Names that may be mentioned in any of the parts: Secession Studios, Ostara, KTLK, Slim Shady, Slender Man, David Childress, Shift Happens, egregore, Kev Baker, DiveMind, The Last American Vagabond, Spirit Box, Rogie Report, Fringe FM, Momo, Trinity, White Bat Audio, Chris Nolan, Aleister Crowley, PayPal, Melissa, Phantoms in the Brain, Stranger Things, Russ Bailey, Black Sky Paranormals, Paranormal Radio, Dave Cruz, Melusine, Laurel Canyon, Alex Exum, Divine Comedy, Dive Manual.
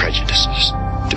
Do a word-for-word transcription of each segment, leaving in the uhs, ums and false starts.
prejudices, to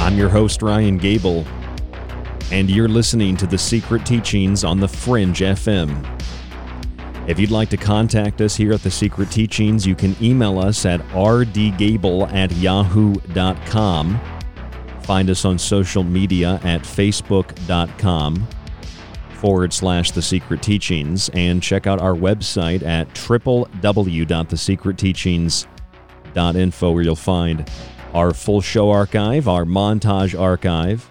I'm your host, Ryan Gable, and you're listening to The Secret Teachings on the Fringe F M. If you'd like to contact us here at The Secret Teachings, you can email us at r d gable at yahoo dot com. Find us on social media at facebook dot com forward slash The Secret Teachings, and check out our website at w w w dot the secret teachings dot info, where you'll find our full show archive, our montage archive,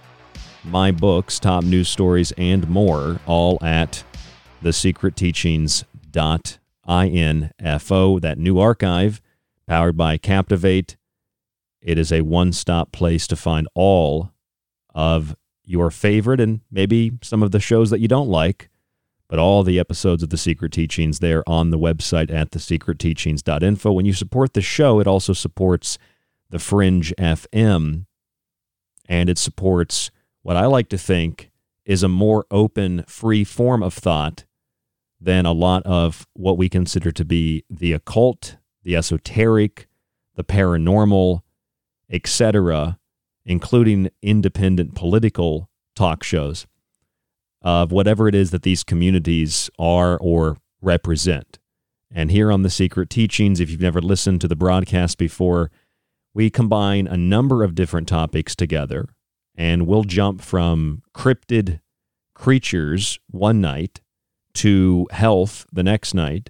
my books, top news stories, and more, all at the secret teachings dot info. That new archive Powered by Captivate, it is a one-stop place to find all of your favorite and maybe some of the shows that you don't like, but all the episodes of The Secret Teachings there on the website at the secret teachings dot info. When you support the show, it also supports the Fringe F M, and it supports what I like to think is a more open, free form of thought than a lot of what we consider to be the occult, the esoteric, the paranormal, et cetera, including independent political talk shows of whatever it is that these communities are or represent. And here on The Secret Teachings, if you've never listened to the broadcast before, we combine a number of different topics together, and we'll jump from cryptid creatures one night to health the next night,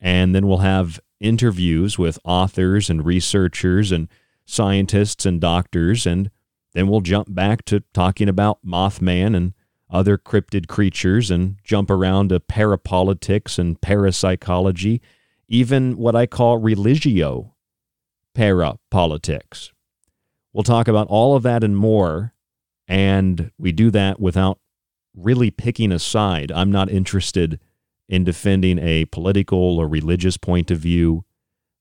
and then we'll have interviews with authors and researchers and scientists and doctors, and then we'll jump back to talking about Mothman and other cryptid creatures and jump around to parapolitics and parapsychology, even what I call religio parapolitics. We'll talk about all of that and more, and we do that without really picking a side. I'm not interested in defending a political or religious point of view.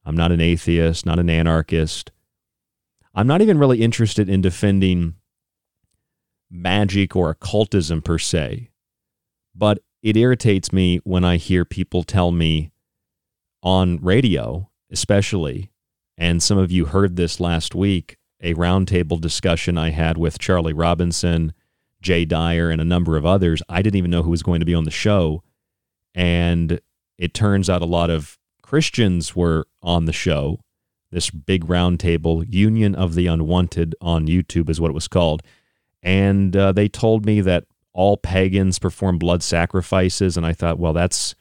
I'm not an atheist, not an anarchist. I'm not even really interested in defending magic or occultism per se, but it irritates me when I hear people tell me on radio, especially, and some of you heard this last week, a roundtable discussion I had with Charlie Robinson, Jay Dyer, and a number of others. I didn't even know who was going to be on the show, and it turns out a lot of Christians were on the show. This big round table, Union of the Unwanted on YouTube is what it was called. And uh, they told me that all pagans perform blood sacrifices. And I thought, well, that's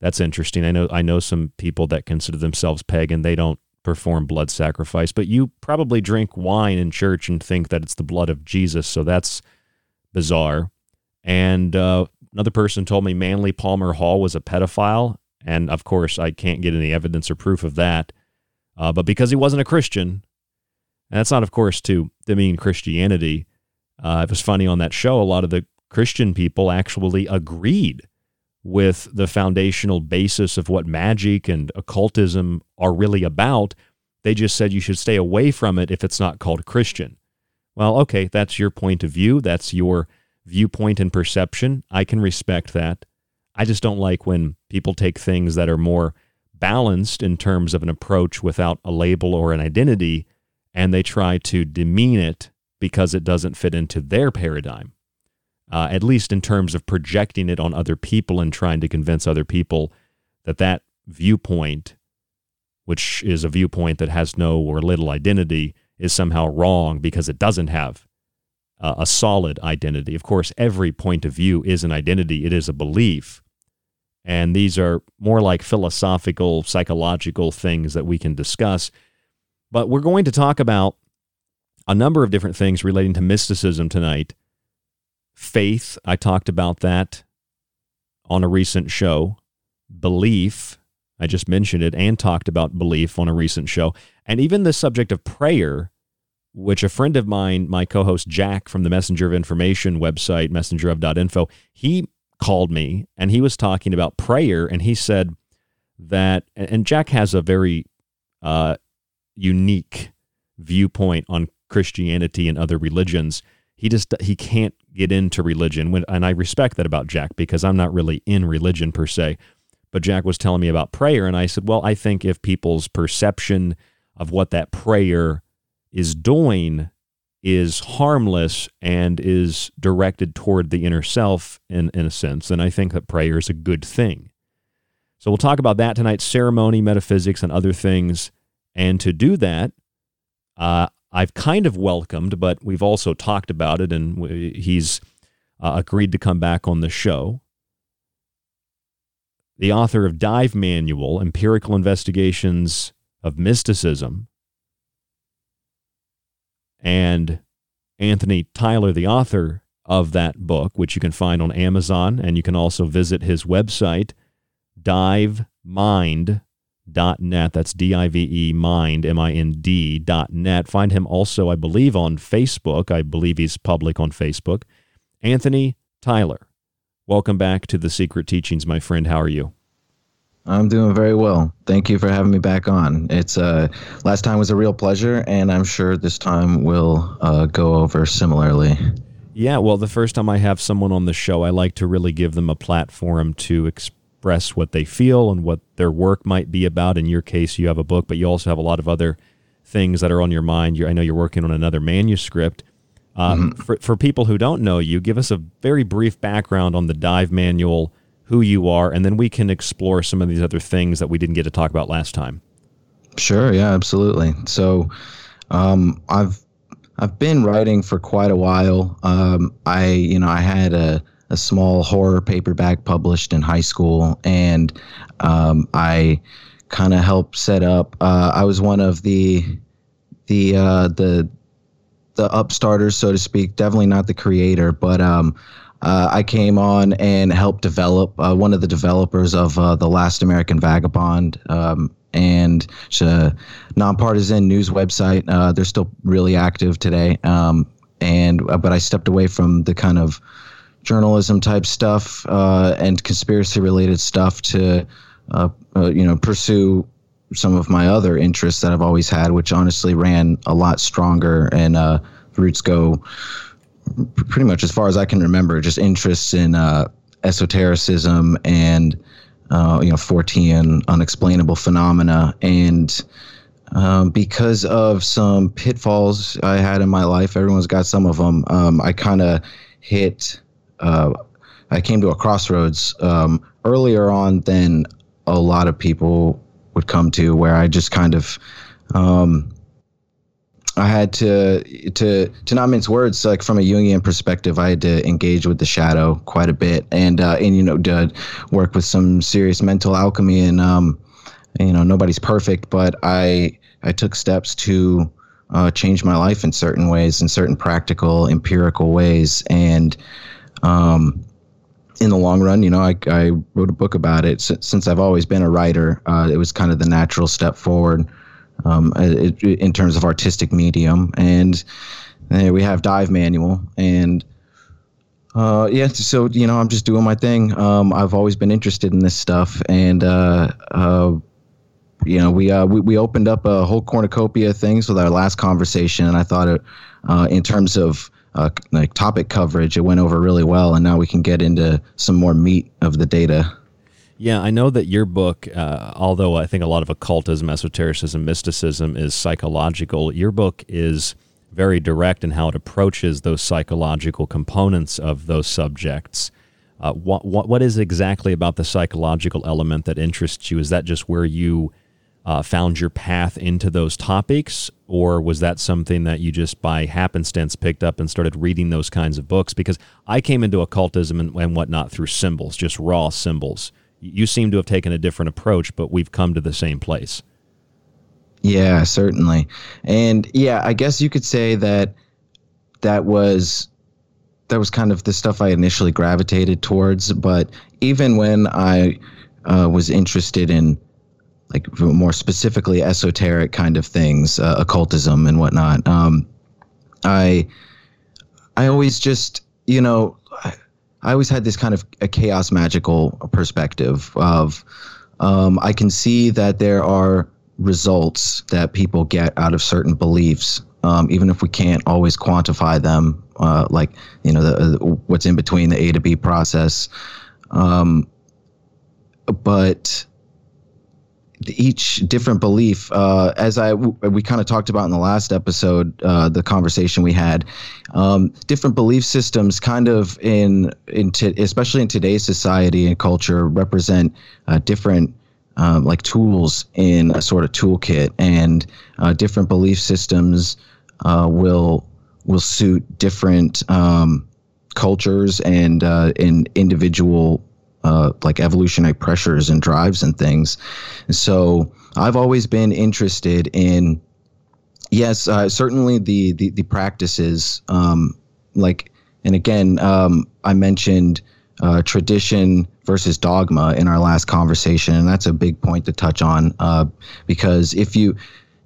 that's interesting. I know I know some people that consider themselves pagan. They don't perform blood sacrifice. But you probably drink wine in church and think that it's the blood of Jesus. So that's bizarre. And uh, another person told me Manly Palmer Hall was a pedophile. And, of course, I can't get any evidence or proof of that. Uh, but because he wasn't a Christian, and that's not, of course, to demean Christianity. Uh, it was funny on that show, a lot of the Christian people actually agreed with the foundational basis of what magic and occultism are really about. They just said you should stay away from it if it's not called Christian. Well, okay, that's your point of view. That's your viewpoint and perception. I can respect that. I just don't like when people take things that are more balanced in terms of an approach without a label or an identity, and they try to demean it because it doesn't fit into their paradigm, uh, at least in terms of projecting it on other people and trying to convince other people that that viewpoint, which is a viewpoint that has no or little identity, is somehow wrong because it doesn't have uh, a solid identity. Of course, every point of view is an identity. It is a belief. And these are more like philosophical, psychological things that we can discuss. But we're going to talk about a number of different things relating to mysticism tonight. Faith, I talked about that on a recent show. Belief, I just mentioned it and talked about belief on a recent show. And even the subject of prayer, which a friend of mine, my co-host Jack from the Messenger of Information website, messenger of dot info, he called me, and he was talking about prayer, and he said that, and Jack has a very uh, unique viewpoint on Christianity and other religions. He just, he can't get into religion, when, and I respect that about Jack because I'm not really in religion per se, but Jack was telling me about prayer, and I said, well, I think if people's perception of what that prayer is doing is harmless and is directed toward the inner self in, in a sense, and I think that prayer is a good thing. So we'll talk about that tonight, ceremony, metaphysics, and other things. And to do that, uh, I've kind of welcomed, but we've also talked about it, and we, he's uh, agreed to come back on the show, the author of Dive Manual, Empirical Investigations of Mysticism, and Anthony Tyler, the author of that book, which you can find on Amazon, and you can also visit his website, DiveMind, dot net. That's D I V E Mind, M I N D dot net. Find him also, I believe, on Facebook. I believe he's public on Facebook. Anthony Tyler, welcome back to The Secret Teachings, my friend. How are you? I'm doing very well. Thank you for having me back on. It's uh, last time was a real pleasure, and I'm sure this time we'll uh, go over similarly. Yeah, well, the first time I have someone on the show, I like to really give them a platform to express what they feel and what their work might be about. In your case, you have a book, but you also have a lot of other things that are on your mind. You're, I know you're working on another manuscript. Um, mm-hmm. for, for people who don't know you, give us a very brief background on the Dive Manual, who you are, and then we can explore some of these other things that we didn't get to talk about last time. Sure, yeah, absolutely. So um, I've I've been writing for quite a while. Um, I, you know, I had a, a small horror paperback published in high school, and um, I kind of helped set up. Uh, I was one of the the uh, the the upstarters, so to speak. Definitely not the creator, but um, uh, I came on and helped develop uh, one of the developers of uh, The Last American Vagabond. Um, and it's a nonpartisan news website. Uh, they're still really active today. Um, and but I stepped away from the kind of journalism type stuff uh, and conspiracy related stuff to, uh, uh, you know, pursue some of my other interests that I've always had, which honestly ran a lot stronger, and uh, the roots go pretty much as far as I can remember, just interests in uh, esotericism and Uh, you know, fourteen unexplainable phenomena. And um, because of some pitfalls I had in my life, everyone's got some of them, um, I kind of hit, uh, I came to a crossroads um, earlier on than a lot of people would come to, where I just kind of, um, I had to, to, to not mince words, like from a Jungian perspective, I had to engage with the shadow quite a bit, and, uh, and, you know, did work with some serious mental alchemy, and, um, you know, nobody's perfect, but I, I took steps to, uh, change my life in certain ways, in certain practical, empirical ways. And, um, in the long run, you know, I, I wrote a book about it. S- since I've always been a writer, uh, it was kind of the natural step forward. Um, it, in terms of artistic medium, and uh, we have Dive Manual, and uh, yeah, so you know, I'm just doing my thing. Um, I've always been interested in this stuff, and uh, uh, you know, we, uh, we we opened up a whole cornucopia of things with our last conversation, and I thought, it, uh, in terms of uh, like topic coverage, it went over really well, and now we can get into some more meat of the data. Yeah, I know that your book, uh, although I think a lot of occultism, esotericism, mysticism is psychological, your book is very direct in how it approaches those psychological components of those subjects. Uh, what, what what is exactly about the psychological element that interests you? Is that just where you uh, found your path into those topics, or was that something that you just by happenstance picked up and started reading those kinds of books? Because I came into occultism and, and whatnot through symbols, just raw symbols. You seem to have taken a different approach, but we've come to the same place. Yeah, certainly. And yeah, I guess you could say that that was that was kind of the stuff I initially gravitated towards. But even when I uh, was interested in like more specifically esoteric kind of things, uh, occultism and whatnot, um, I I always just, you know, I, I always had this kind of a chaos magical perspective of um, I can see that there are results that people get out of certain beliefs, um, even if we can't always quantify them, uh, like, you know, the, what's in between the A to B process. Um, but each different belief, uh, as I we kind of talked about in the last episode, uh, the conversation we had, um, different belief systems, kind of in in to, especially in today's society and culture, represent uh, different um, like tools in a sort of toolkit, and uh, different belief systems uh, will will suit different um, cultures and uh, in individual. Uh, like evolutionary pressures and drives and things. And so I've always been interested in, yes, uh, certainly the, the, the practices, um, like, and again, um, I mentioned uh, tradition versus dogma in our last conversation, and that's a big point to touch on, uh, because if you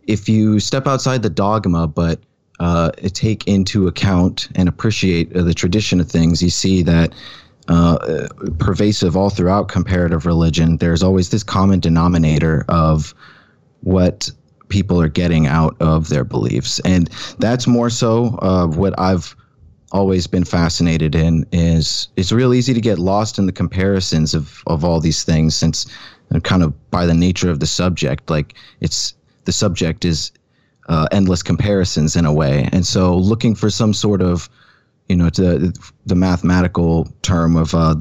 if you step outside the dogma but uh, take into account and appreciate the tradition of things, you see that uh, pervasive all throughout comparative religion, there's always this common denominator of what people are getting out of their beliefs. And that's more so uh, what I've always been fascinated in, is it's real easy to get lost in the comparisons of, of all these things, since kind of by the nature of the subject, like it's the subject is uh, endless comparisons in a way. And so looking for some sort of, you know, to, the mathematical term of uh,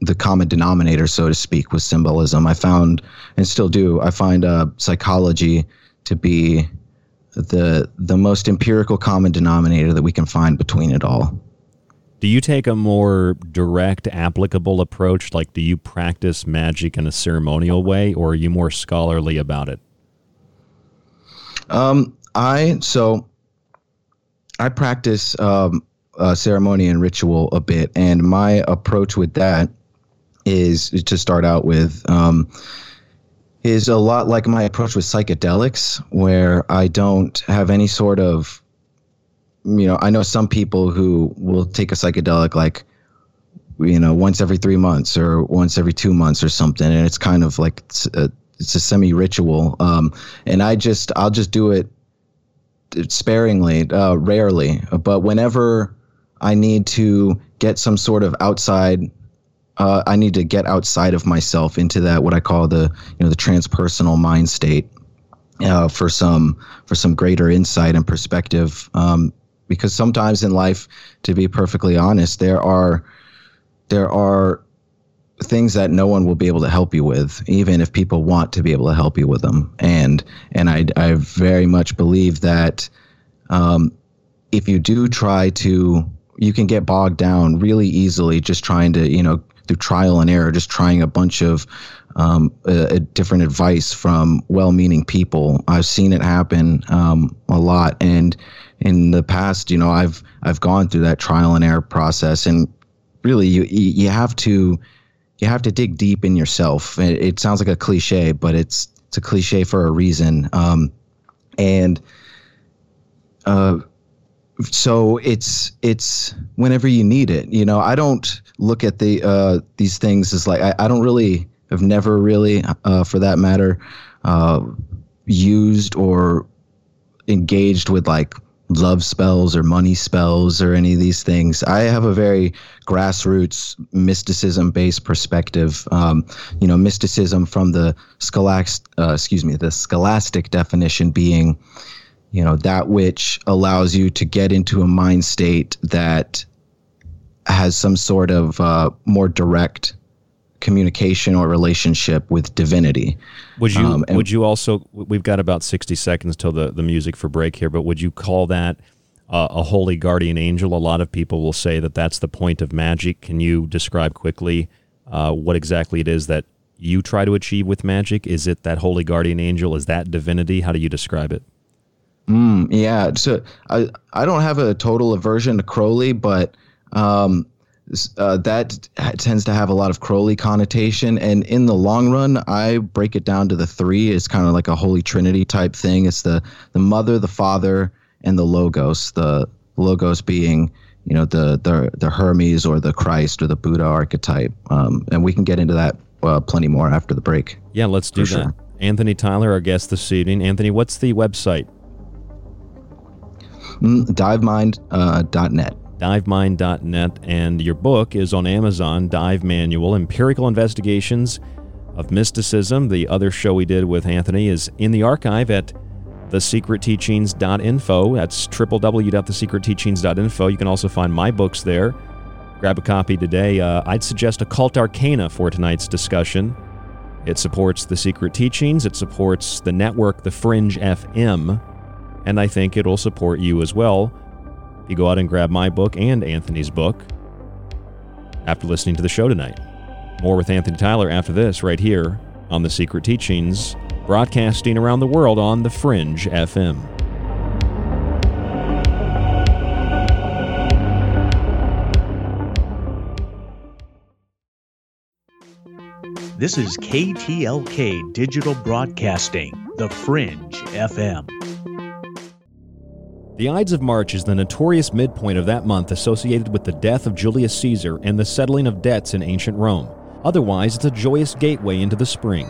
the common denominator, so to speak, with symbolism, I found, and still do, I find uh, psychology to be the the most empirical common denominator that we can find between it all. Do you take a more direct, applicable approach? Like, do you practice magic in a ceremonial way, or are you more scholarly about it? Um, I, so I practice um, uh, ceremony and ritual a bit, and my approach with that is, to start out with, um, is a lot like my approach with psychedelics, where I don't have any sort of, you know, I know some people who will take a psychedelic like, you know, once every three months or once every two months or something. And it's kind of like, it's a, it's a semi-ritual. Um, and I just, I'll just do it sparingly, uh, rarely, but whenever I need to get some sort of outside Uh, I need to get outside of myself into that, what I call the, you know, the transpersonal mind state, uh, for some for some greater insight and perspective. Um, because sometimes in life, to be perfectly honest, there are there are things that no one will be able to help you with, even if people want to be able to help you with them. And and I I very much believe that um, if you do try to, you can get bogged down really easily just trying to, you know, through trial and error, just trying a bunch of um, uh, different advice from well-meaning people. I've seen it happen um, a lot, and in the past, you know, I've I've gone through that trial and error process. And really, you you have to you have to dig deep in yourself. It, it sounds like a cliche, but it's it's a cliche for a reason. Um, and uh, so it's it's whenever you need it. You know, I don't look at the uh, these things as like, I, I don't really, I've never really, uh, for that matter, uh, used or engaged with like love spells or money spells or any of these things. I have a very grassroots mysticism-based perspective. Um, you know, mysticism from the scholastic, uh, excuse me, the scholastic definition being, you know, that which allows you to get into a mind state that has some sort of uh, more direct communication or relationship with divinity. Would you um, would you also, we've got about sixty seconds till the, the music for break here, but would you call that uh, a holy guardian angel? A lot of people will say that that's the point of magic. Can you describe quickly uh, what exactly it is that you try to achieve with magic? Is it that holy guardian angel? Is that divinity? How do you describe it? Mm, yeah, so I I don't have a total aversion to Crowley, but um, uh, that tends to have a lot of Crowley connotation. And in the long run, I break it down to the three. It's kind of like a Holy Trinity type thing. It's the, the Mother, the Father, and the Logos. The Logos being, you know, the the, the Hermes or the Christ or the Buddha archetype. Um, and we can get into that uh, plenty more after the break. Yeah, let's do that. Sure. Anthony Tyler, our guest this evening. Anthony, what's the website? DiveMind dot net. Uh, DiveMind dot net. And your book is on Amazon, Dive Manual, Empirical Investigations of Mysticism. The other show we did with Anthony is in the archive at the secret teachings dot info. That's w w w dot the secret teachings dot info. You can also find my books there. Grab a copy today. Uh, I'd suggest Occult Arcana for tonight's discussion. It supports The Secret Teachings. It supports the network, the Fringe F M. And I think it'll support you as well. You go out and grab my book and Anthony's book after listening to the show tonight. More with Anthony Tyler after this, right here on The Secret Teachings, broadcasting around the world on The Fringe F M. This is K T L K Digital Broadcasting, The Fringe F M. The Ides of March is the notorious midpoint of that month associated with the death of Julius Caesar and the settling of debts in ancient Rome. Otherwise, it's a joyous gateway into the spring.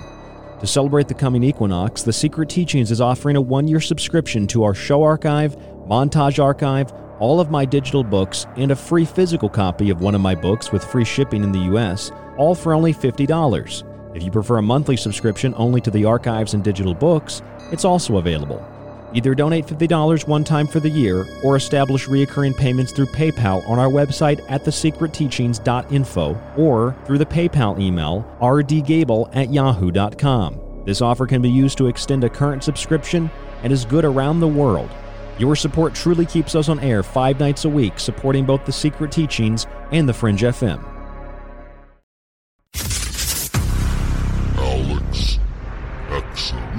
To celebrate the coming equinox, The Secret Teachings is offering a one-year subscription to our show archive, montage archive, all of my digital books, and a free physical copy of one of my books with free shipping in the U S, all for only fifty dollars. If you prefer a monthly subscription only to the archives and digital books, it's also available. Either donate fifty dollars one time for the year or establish recurring payments through PayPal on our website at the secret teachings dot info or through the PayPal email r d gable at yahoo dot com. This offer can be used to extend a current subscription and is good around the world. Your support truly keeps us on air five nights a week, supporting both The Secret Teachings and The Fringe F M. Alex Exum.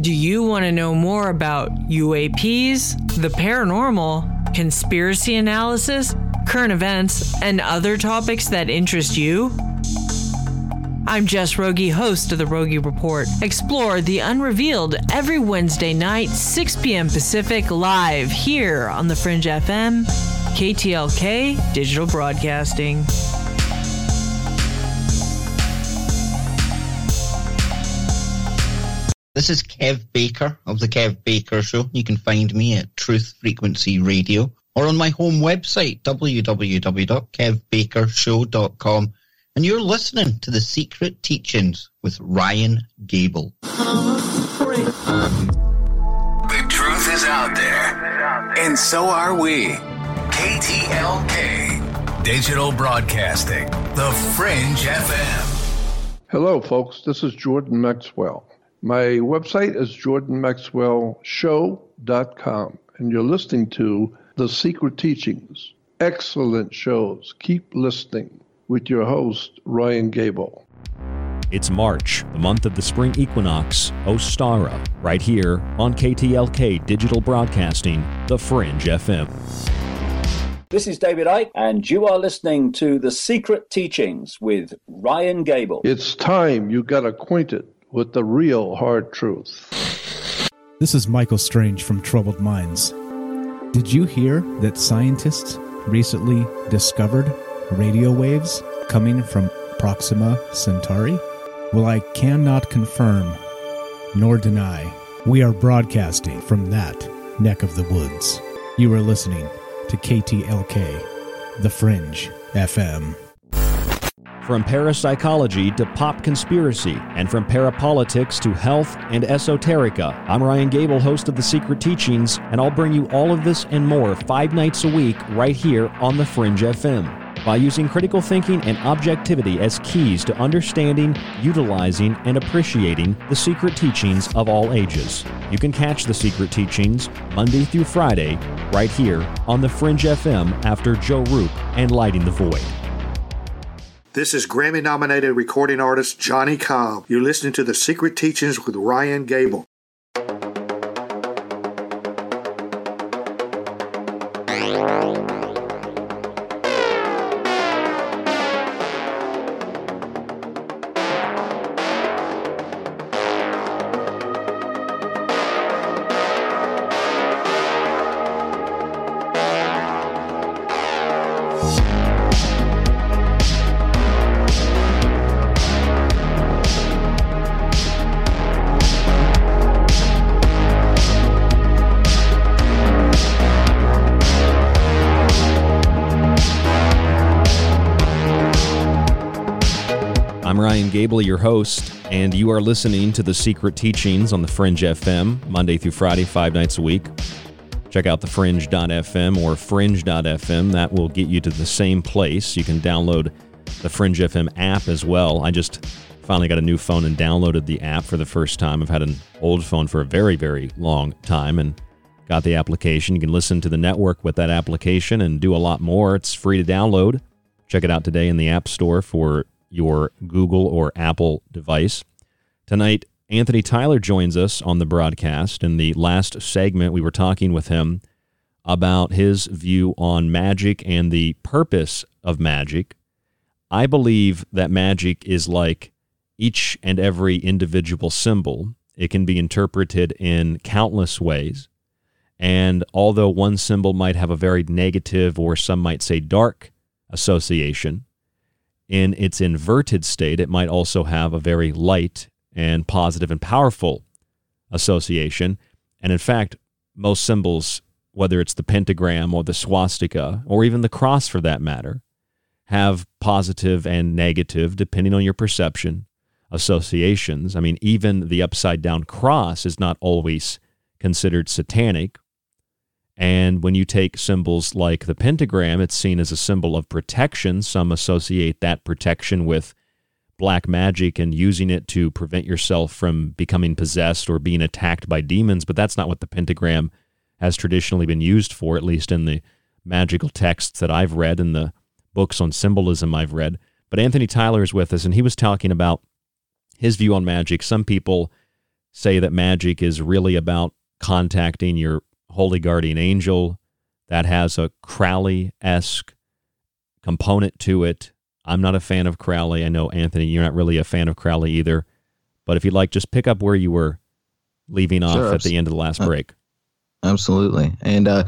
Do you want to know more about U A Ps, the paranormal, conspiracy analysis, current events, and other topics that interest you? I'm Jess Rogie, host of the Rogie Report. Explore the unrevealed every Wednesday night, six p.m. Pacific, live here on the Fringe F M, K T L K Digital Broadcasting. This is Kev Baker of The Kev Baker Show. You can find me at Truth Frequency Radio or on my home website, w w w dot kev baker show dot com. And you're listening to The Secret Teachings with Ryan Gable. The truth is out there, and so are we. K T L K Digital Broadcasting, The Fringe F M. Hello, folks. This is Jordan Maxwell. My website is jordan maxwell show dot com, and you're listening to The Secret Teachings. Excellent shows. Keep listening with your host, Ryan Gable. It's March, the month of the spring equinox, Ostara, right here on K T L K Digital Broadcasting, The Fringe F M. This is David Icke, and you are listening to The Secret Teachings with Ryan Gable. It's time you got acquainted with the real hard truth. This is Michael Strange from Troubled Minds. Did you hear that scientists recently discovered radio waves coming from Proxima Centauri? Well, I cannot confirm nor deny. We are broadcasting from that neck of the woods. You are listening to K T L K, The Fringe F M. From parapsychology to pop conspiracy, and from parapolitics to health and esoterica, I'm Ryan Gable, host of The Secret Teachings, and I'll bring you all of this and more five nights a week right here on The Fringe F M. By using critical thinking and objectivity as keys to understanding, utilizing, and appreciating the secret teachings of all ages. You can catch The Secret Teachings Monday through Friday right here on The Fringe F M after Joe Roop and Lighting the Void. This is Grammy-nominated recording artist Johnny Cobb. You're listening to The Secret Teachings with Ryan Gable. Gable, your host, and you are listening to The Secret Teachings on The Fringe F M, Monday through Friday, five nights a week. Check out the fringe dot f m or fringe dot f m. That will get you to the same place. You can download the Fringe F M app as well. I just finally got a new phone and downloaded the app for the first time. I've had an old phone for a very, very long time and got the application. You can listen to the network with that application and do a lot more. It's free to download. Check it out today in the App Store for your Google or Apple device. Tonight, Anthony Tyler joins us on the broadcast. In the last segment, we were talking with him about his view on magic and the purpose of magic. I believe that magic is like each and every individual symbol. It can be interpreted in countless ways. And although one symbol might have a very negative or some might say dark association, in its inverted state, it might also have a very light and positive and powerful association. And in fact, most symbols, whether it's the pentagram or the swastika or even the cross for that matter, have positive and negative, depending on your perception, associations. I mean, even the upside-down cross is not always considered satanic. And when you take symbols like the pentagram, it's seen as a symbol of protection. Some associate that protection with black magic and using it to prevent yourself from becoming possessed or being attacked by demons, but that's not what the pentagram has traditionally been used for, at least in the magical texts that I've read and the books on symbolism I've read. But Anthony Tyler is with us, and he was talking about his view on magic. Some people say that magic is really about contacting your holy guardian angel. That has a Crowley-esque component to it. I'm not a fan of Crowley. I know, Anthony, you're not really a fan of Crowley either. But if you'd like, just pick up where you were leaving off sure, at the end of the last uh, break. Absolutely. And uh,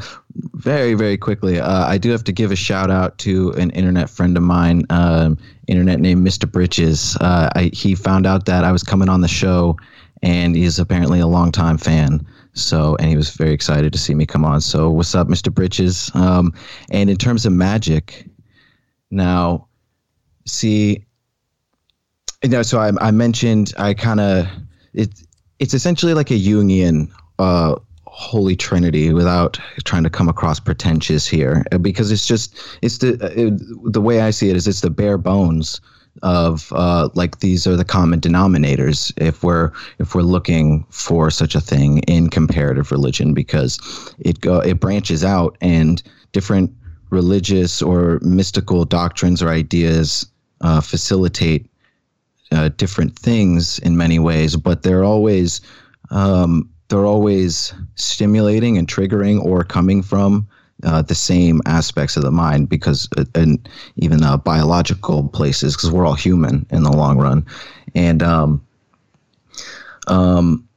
very, very quickly, uh, I do have to give a shout out to an internet friend of mine, um, internet named Mister Britches. Uh, I, he found out that I was coming on the show, and he's apparently a longtime fan. So, and he was very excited to see me come on. So, what's up, Mister Britches? Um, and in terms of magic, now... See, you know, so I, I mentioned I kind of it. It's essentially like a Jungian uh, holy trinity, without trying to come across pretentious here, because it's just it's the it, the way I see it is it's the bare bones of uh, like these are the common denominators if we're if we're looking for such a thing in comparative religion, because it go it branches out and different religious or mystical doctrines or ideas. Uh, facilitate uh, different things in many ways, but they're always um, they're always stimulating and triggering or coming from uh, the same aspects of the mind, because and even uh, biological places, because we're all human in the long run, and um, um,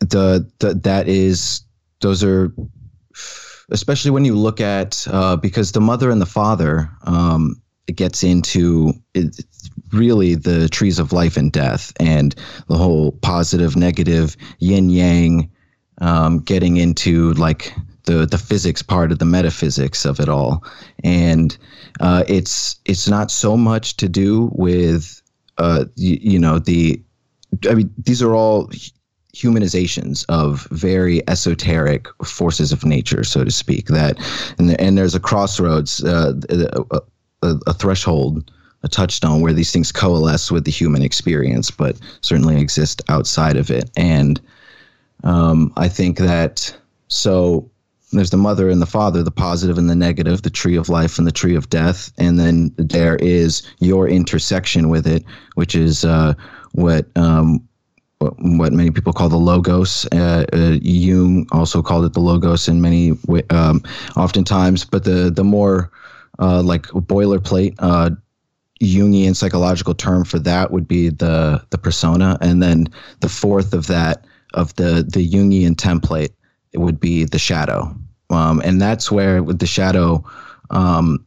the, the that is those are especially when you look at uh, because the mother and the father. Um, It gets into it, really the trees of life and death and the whole positive, negative, yin yang, um, getting into like the, the physics part of the metaphysics of it all. And uh, it's it's not so much to do with, uh, you, you know, the I mean, these are all humanizations of very esoteric forces of nature, so to speak, that and, and there's a crossroads. Uh, uh, a threshold, a touchstone where these things coalesce with the human experience, but certainly exist outside of it. And um, I think that, so there's the mother and the father, the positive and the negative, the tree of life and the tree of death. And then there is your intersection with it, which is uh, what, um, what many people call the logos. Uh, uh, Jung also called it the logos in many, um, oftentimes, but the, the more, Uh, like boilerplate, uh, Jungian psychological term for that would be the the persona, and then the fourth of that of the the Jungian template it would be the shadow, um, and that's where with the shadow, um,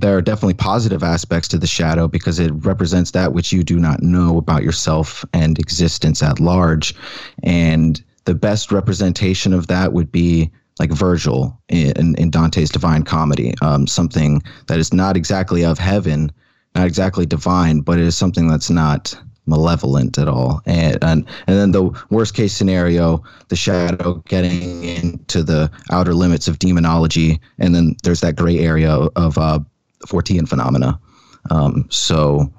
there are definitely positive aspects to the shadow because it represents that which you do not know about yourself and existence at large, and the best representation of that would be. Like Virgil in, in Dante's Divine Comedy, um, something that is not exactly of heaven, not exactly divine, but it is something that's not malevolent at all. And, and and then the worst case scenario, the shadow getting into the outer limits of demonology, and then there's that gray area of uh, Fortean phenomena. Um, so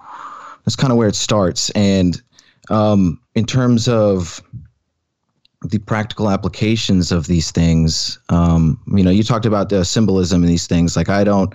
that's kind of where it starts. And um, in terms of the practical applications of these things, um, you know, you talked about the symbolism in these things. Like I don't...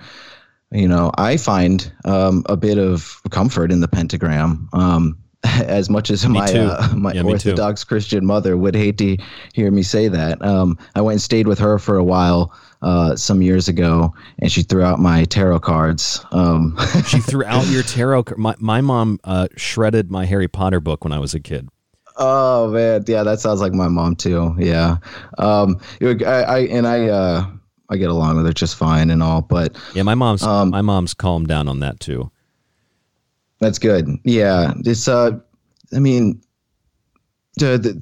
You know, I find um, a bit of comfort in the pentagram, um, as much as my uh, my yeah, Orthodox Christian mother would hate to hear me say that. Um, I went and stayed with her for a while uh, some years ago, and she threw out my tarot cards. Um, she threw out your tarot cards. My, my mom uh, shredded my Harry Potter book when I was a kid. Oh, man. Yeah, that sounds like my mom, too. Yeah. Um, I, I and I... Uh, I get along with it just fine and all, but yeah, my mom's um, my mom's calmed down on that too. That's good. Yeah, it's uh, I mean, the, the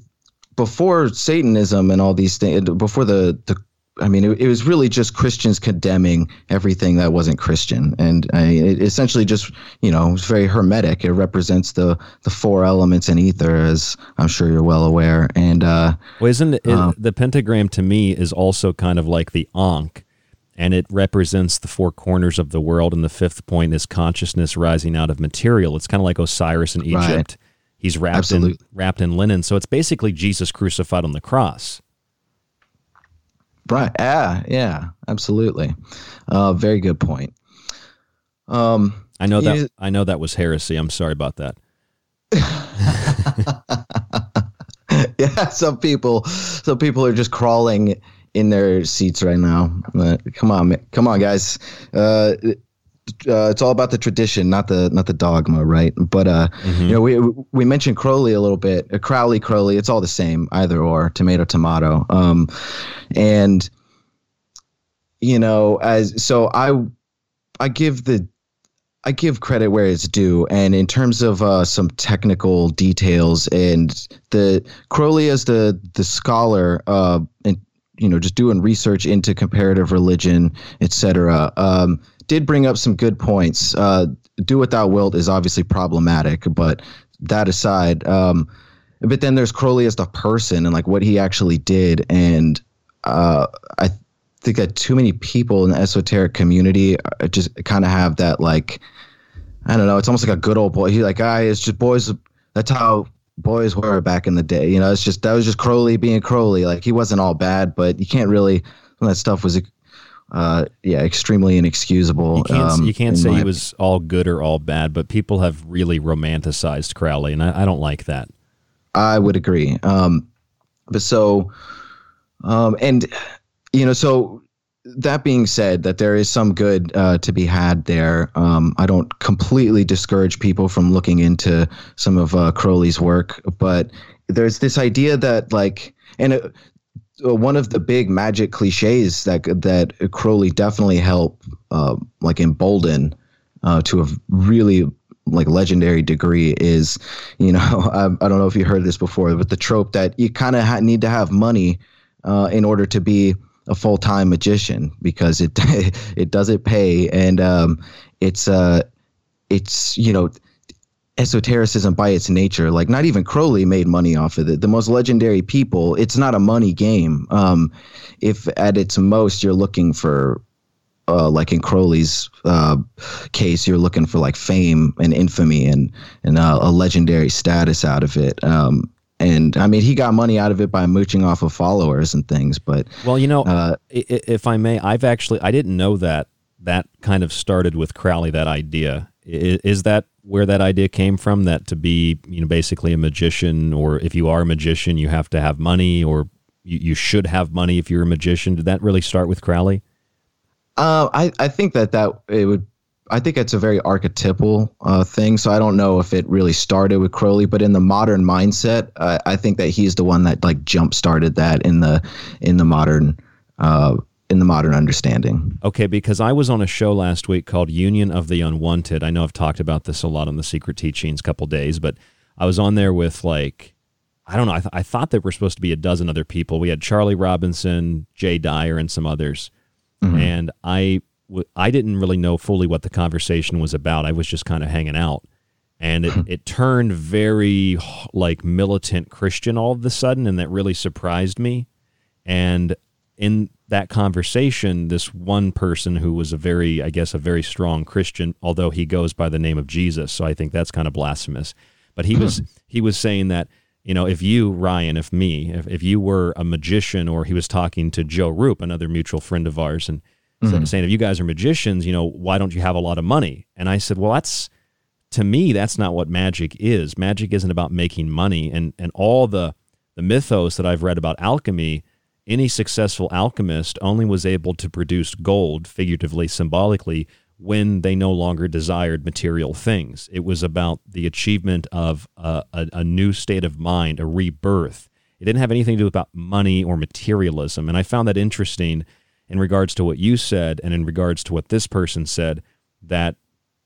before Satanism and all these things, before the the, I mean, it, it was really just Christians condemning everything that wasn't Christian, and I, it essentially just you know it was very hermetic. It represents the the four elements in ether, as I'm sure you're well aware. And uh, well, isn't it, um, the pentagram to me is also kind of like the Ankh, and it represents the four corners of the world. And the fifth point is consciousness rising out of material. It's kind of like Osiris in Egypt. Right. He's wrapped Absolutely. in wrapped in linen, so it's basically Jesus crucified on the cross. Right. Ah, yeah, absolutely. Uh, very good point. Um, I know that. You, I know that was heresy. I'm sorry about that. Yeah, some people, some people are just crawling in their seats right now. Uh, come on, come on, guys. Uh, uh, it's all about the tradition, not the not the dogma, right? But uh, mm-hmm. you know, we we mentioned Crowley a little bit. Uh, Crowley, Crowley. It's all the same, either or, tomato, tomato. Um, and you know, as so, I I give the I give credit where it's due, and in terms of uh, some technical details, and the Crowley as the the scholar, uh, and you know, just doing research into comparative religion, et cetera. Um. Did bring up some good points. Uh, do what thou wilt is obviously problematic, but that aside, um, but then there's Crowley as the person and like what he actually did. And uh, I think that too many people in the esoteric community just kind of have that, like, I don't know, it's almost like a good old boy. He's like, ah, it's just boys. That's how boys were back in the day. You know, it's just, that was just Crowley being Crowley. Like he wasn't all bad, but you can't really, when that stuff was Uh, yeah, extremely inexcusable. You can't, um, you can't say he was all good or all bad, but people have really romanticized Crowley, and I, I don't like that. I would agree. Um, but so, um, and, you know, so that being said, that there is some good uh, to be had there. Um, I don't completely discourage people from looking into some of uh, Crowley's work, but there's this idea that, like, and it, one of the big magic cliches that that Crowley definitely helped, uh, like embolden, uh, to a really like legendary degree is, you know, I, I don't know if you heard this before, but the trope that you kind of ha- need to have money uh, in order to be a full time magician because it it doesn't pay, and um, it's uh, it's you know. Esotericism by its nature, like not even Crowley made money off of it. The most legendary people, it's not a money game. Um, if at its most you're looking for, uh, like in Crowley's uh, case, you're looking for like fame and infamy and and uh, a legendary status out of it. Um, and I mean, he got money out of it by mooching off of followers and things. But well, you know, uh, if I may, I've actually I didn't know that that kind of started with Crowley. That idea is that. Where that idea came from, that to be, you know, basically a magician, or if you are a magician, you have to have money, or you, you should have money if you're a magician. Did that really start with Crowley? Uh, I, I think that that it would, I think it's a very archetypal uh, thing. So I don't know if it really started with Crowley, but in the modern mindset, uh, I think that he's the one that like jump started that in the, in the modern, uh, in the modern understanding. Okay, because I was on a show last week called Union of the Unwanted. I know I've talked about this a lot on The Secret Teachings a couple days, but I was on there with like, I don't know, I, th- I thought there were supposed to be a dozen other people. We had Charlie Robinson, Jay Dyer, and some others. Mm-hmm. And I, w- I didn't really know fully what the conversation was about. I was just kind of hanging out. And it, it turned very like militant Christian all of a sudden, and that really surprised me. And in that conversation, this one person who was a very, I guess, a very strong Christian, although he goes by the name of Jesus, so I think that's kind of blasphemous. But he was he was saying that, you know, if you, Ryan, if me, if, if you were a magician, or he was talking to Joe Roop, another mutual friend of ours, and mm-hmm. saying, if you guys are magicians, you know, why don't you have a lot of money? And I said, well, that's, to me, that's not what magic is. Magic isn't about making money. And and all the, the mythos that I've read about alchemy, any successful alchemist only was able to produce gold, figuratively, symbolically, when they no longer desired material things. It was about the achievement of a, a, a new state of mind, a rebirth. It didn't have anything to do about money or materialism. And I found that interesting in regards to what you said and in regards to what this person said, that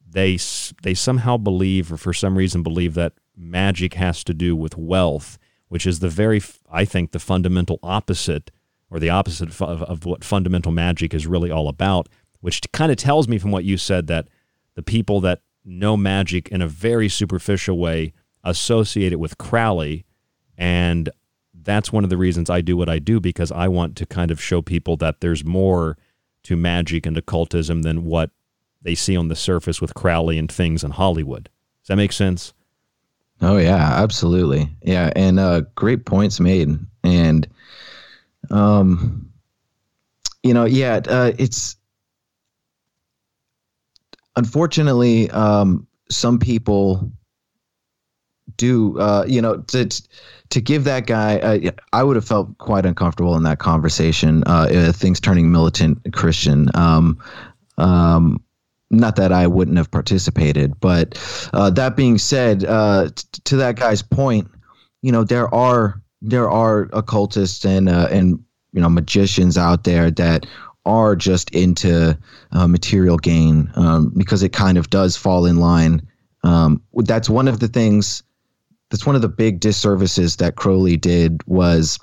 They they somehow believe, or for some reason believe, that magic has to do with wealth, which is the very, I think, the fundamental opposite, or the opposite of, of what fundamental magic is really all about, which kind of tells me from what you said that the people that know magic in a very superficial way associate it with Crowley, and that's one of the reasons I do what I do, because I want to kind of show people that there's more to magic and occultism than what they see on the surface with Crowley and things in Hollywood. Does that make sense? Oh yeah, absolutely. Yeah. And, uh, great points made. And, um, you know, yeah, uh, it's unfortunately, um, some people do, uh, you know, to, to give that guy, uh, I would have felt quite uncomfortable in that conversation, uh, things turning militant Christian. Um, um, Not that I wouldn't have participated, but uh, that being said, uh, t- to that guy's point, you know, there are there are occultists and uh, and you know magicians out there that are just into uh, material gain um, because it kind of does fall in line. Um, that's one of the things. That's one of the big disservices that Crowley did was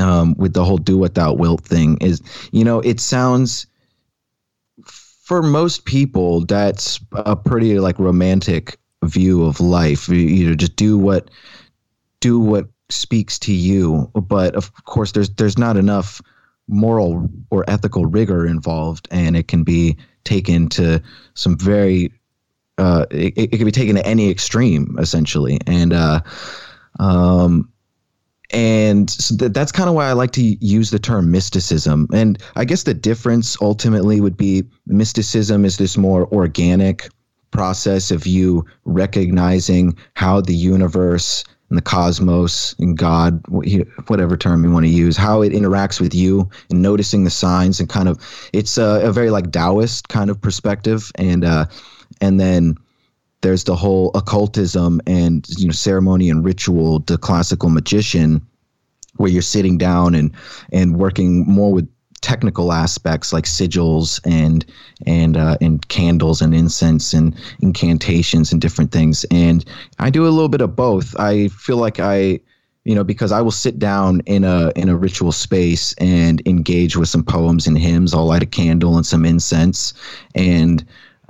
um, with the whole "do what thou wilt" thing. Is you know, it sounds. For most people, that's a pretty like romantic view of life. You, you know, just do what do what speaks to you. But of course, there's there's not enough moral or ethical rigor involved, and it can be taken to some very uh, it, it can be taken to any extreme essentially. And uh, um, and so th- that's kind of why I like to use the term mysticism. And I guess the difference ultimately would be mysticism is this more organic process of you recognizing how the universe and the cosmos and God, whatever term you want to use, how it interacts with you and noticing the signs and kind of it's a, a very like Taoist kind of perspective. And uh, and then there's the whole occultism and, you know, ceremony and ritual, the classical magician, where you're sitting down and, and working more with technical aspects like sigils and, and, uh, and candles and incense and incantations and different things. And I do a little bit of both. I feel like I, you know, because I will sit down in a, in a ritual space and engage with some poems and hymns. I'll light a candle and some incense and,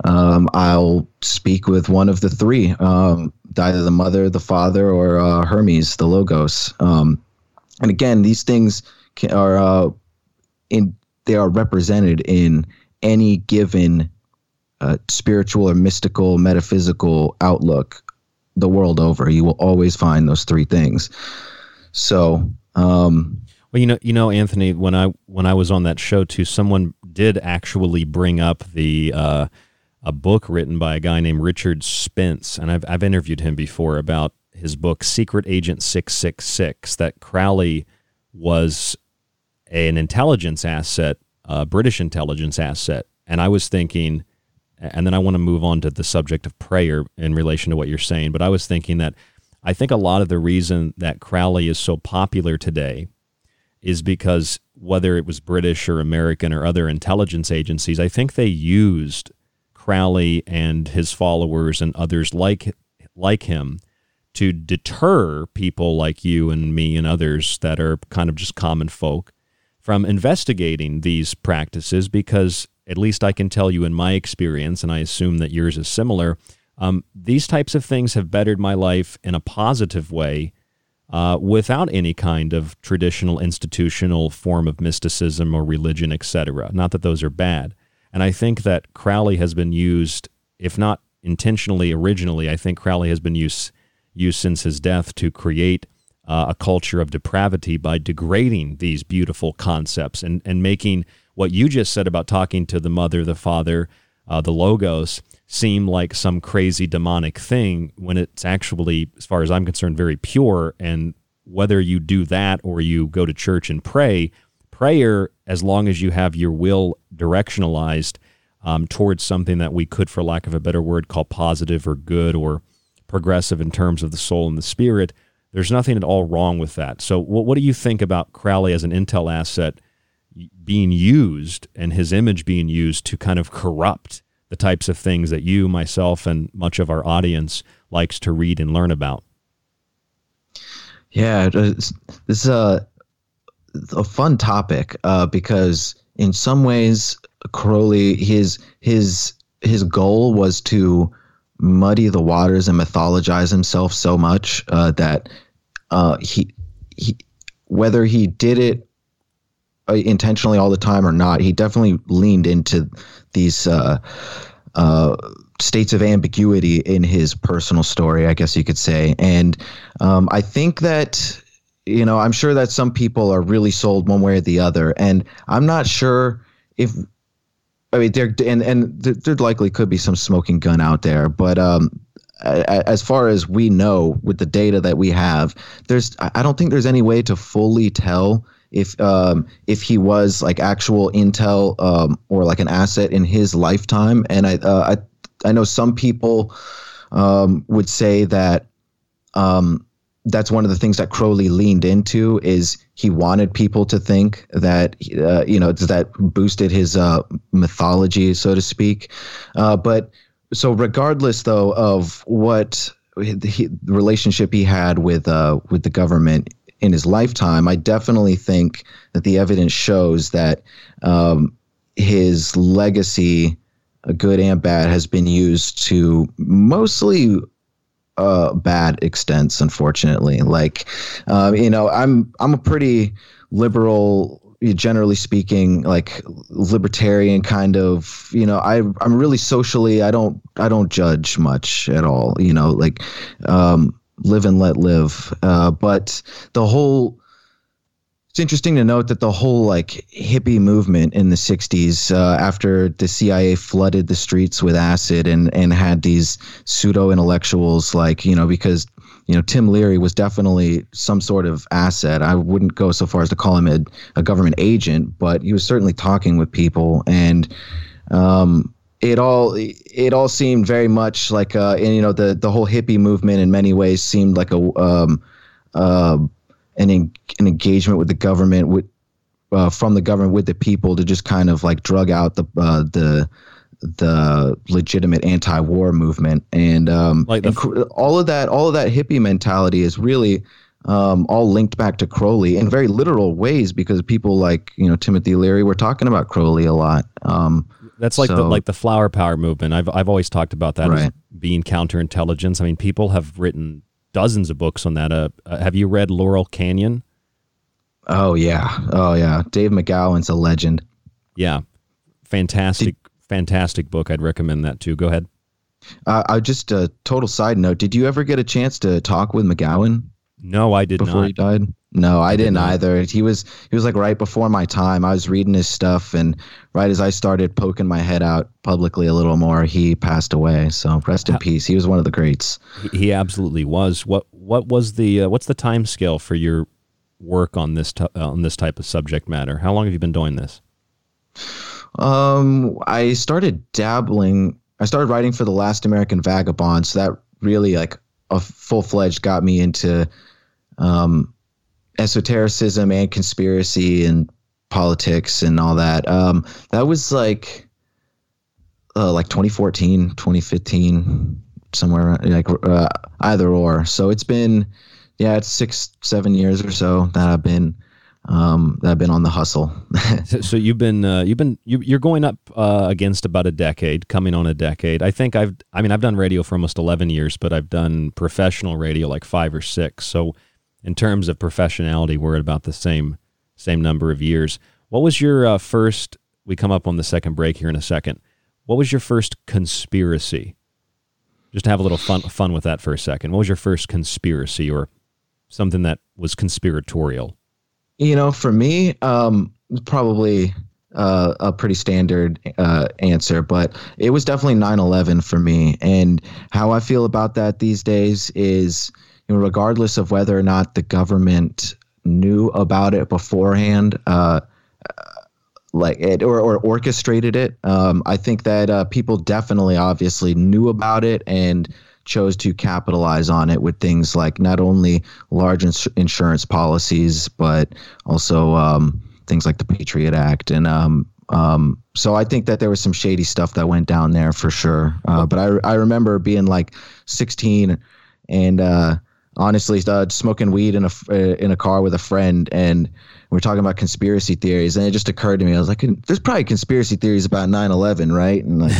Um, I'll speak with one of the three, um, either the mother, the father, or uh, Hermes, the Logos. Um, and again, these things can, are uh, in they are represented in any given uh, spiritual or mystical, metaphysical outlook the world over. You will always find those three things. So, um, well, you know, you know, Anthony, when I when I was on that show too, someone did actually bring up the. Uh, a book written by a guy named Richard Spence, and I've I've interviewed him before about his book, Secret Agent six six six, that Crowley was an intelligence asset, a British intelligence asset. And I was thinking, and then I want to move on to the subject of prayer in relation to what you're saying, but I was thinking that I think a lot of the reason that Crowley is so popular today is because whether it was British or American or other intelligence agencies, I think they used Crowley and his followers and others like like him to deter people like you and me and others that are kind of just common folk from investigating these practices, because at least I can tell you in my experience, and I assume that yours is similar, Um, these types of things have bettered my life in a positive way uh, without any kind of traditional institutional form of mysticism or religion, et cetera. Not that those are bad. And I think that Crowley has been used, if not intentionally originally, I think Crowley has been used, used since his death to create uh, a culture of depravity by degrading these beautiful concepts and, and making what you just said about talking to the mother, the father, uh, the logos, seem like some crazy demonic thing when it's actually, as far as I'm concerned, very pure. And whether you do that or you go to church and pray, prayer, as long as you have your will directionalized um, towards something that we could, for lack of a better word, call positive or good or progressive in terms of the soul and the spirit, there's nothing at all wrong with that. So what, what do you think about Crowley as an intel asset being used and his image being used to kind of corrupt the types of things that you, myself, and much of our audience likes to read and learn about? Yeah, this is a, a fun topic uh, because in some ways, Crowley, his his his goal was to muddy the waters and mythologize himself so much uh, that uh, he, he whether he did it intentionally all the time or not, he definitely leaned into these uh, uh, states of ambiguity in his personal story, I guess you could say. And um, I think that, you know, I'm sure that some people are really sold one way or the other. And I'm not sure if, I mean, there, and, and there likely could be some smoking gun out there. But um, as far as we know, with the data that we have, there's, I don't think there's any way to fully tell if um, if he was like actual intel um, or like an asset in his lifetime. And I uh, I, I know some people um, would say that um, that's one of the things that Crowley leaned into, is he wanted people to think that, uh, you know, that boosted his uh, mythology, so to speak. Uh, but so regardless, though, of what he, the relationship he had with uh, with the government in his lifetime, I definitely think that the evidence shows that um, his legacy, good and bad, has been used to mostly uh, bad extents, unfortunately. Like, uh, you know, I'm I'm a pretty liberal, generally speaking, like libertarian kind of, you know, I I'm really socially, I don't I don't judge much at all, you know, like. Um, Live and let live. Uh, but the whole, it's interesting to note that the whole like hippie movement in the sixties, uh, after the C I A flooded the streets with acid and, and had these pseudo intellectuals, like, you know, because, you know, Tim Leary was definitely some sort of asset. I wouldn't go so far as to call him a, a government agent, but he was certainly talking with people. And, um, It all it all seemed very much like uh and, you know, the the whole hippie movement in many ways seemed like a um uh, an en- an engagement with the government with uh, from the government with the people to just kind of like drug out the uh, the the legitimate anti-war movement. And um like the- and all of that all of that hippie mentality is really Um, all linked back to Crowley in very literal ways, because people like, you know, Timothy Leary were talking about Crowley a lot. Um, That's like so. the, like the flower power movement. I've I've always talked about that right. as being counterintelligence. I mean, people have written dozens of books on that. Uh, uh, have you read Laurel Canyon? Oh yeah, oh yeah. Dave McGowan's a legend. Yeah, fantastic, Did- fantastic book. I'd recommend that too. Go ahead. Uh, I just a uh, total side note. Did you ever get a chance to talk with McGowan? No, I did before not. Before he died? No, I, I didn't did either. He was he was like right before my time. I was reading his stuff, and right as I started poking my head out publicly a little more, he passed away. So rest in peace. He was one of the greats. He absolutely was. What what was the uh, what's the time scale for your work on this t- on this type of subject matter? How long have you been doing this? Um, I started dabbling. I started writing for The Last American Vagabond, so that really like a full-fledged got me into um, esotericism and conspiracy and politics and all that. Um, that was like, uh, like twenty fourteen, twenty fifteen, somewhere like uh, either or. So it's been, yeah, it's six, seven years or so that I've been um, I've been on the hustle. so, so you've been, uh, you've been, you, you're going up uh, against about a decade, coming on a decade. I think I've, I mean, I've done radio for almost eleven years, but I've done professional radio like five or six. So in terms of professionality, we're at about the same, same number of years. What was your uh, first, we come up on the second break here in a second. What was your first conspiracy? Just have a little fun fun with that for a second. What was your first conspiracy or something that was conspiratorial? You know, for me, um, probably uh, a pretty standard uh, answer, but it was definitely nine eleven for me. And how I feel about that these days is, you know, regardless of whether or not the government knew about it beforehand, uh, like it or, or orchestrated it. Um, I think that uh, people definitely obviously knew about it and chose to capitalize on it with things like not only large ins- insurance policies, but also um, things like the Patriot Act. And um, um, so I think that there was some shady stuff that went down there for sure. Uh, but I, I remember being like sixteen and uh, honestly uh, smoking weed in a, uh, in a car with a friend, and we're talking about conspiracy theories, and it just occurred to me. I was like, "There's probably conspiracy theories about nine eleven, right?" And like,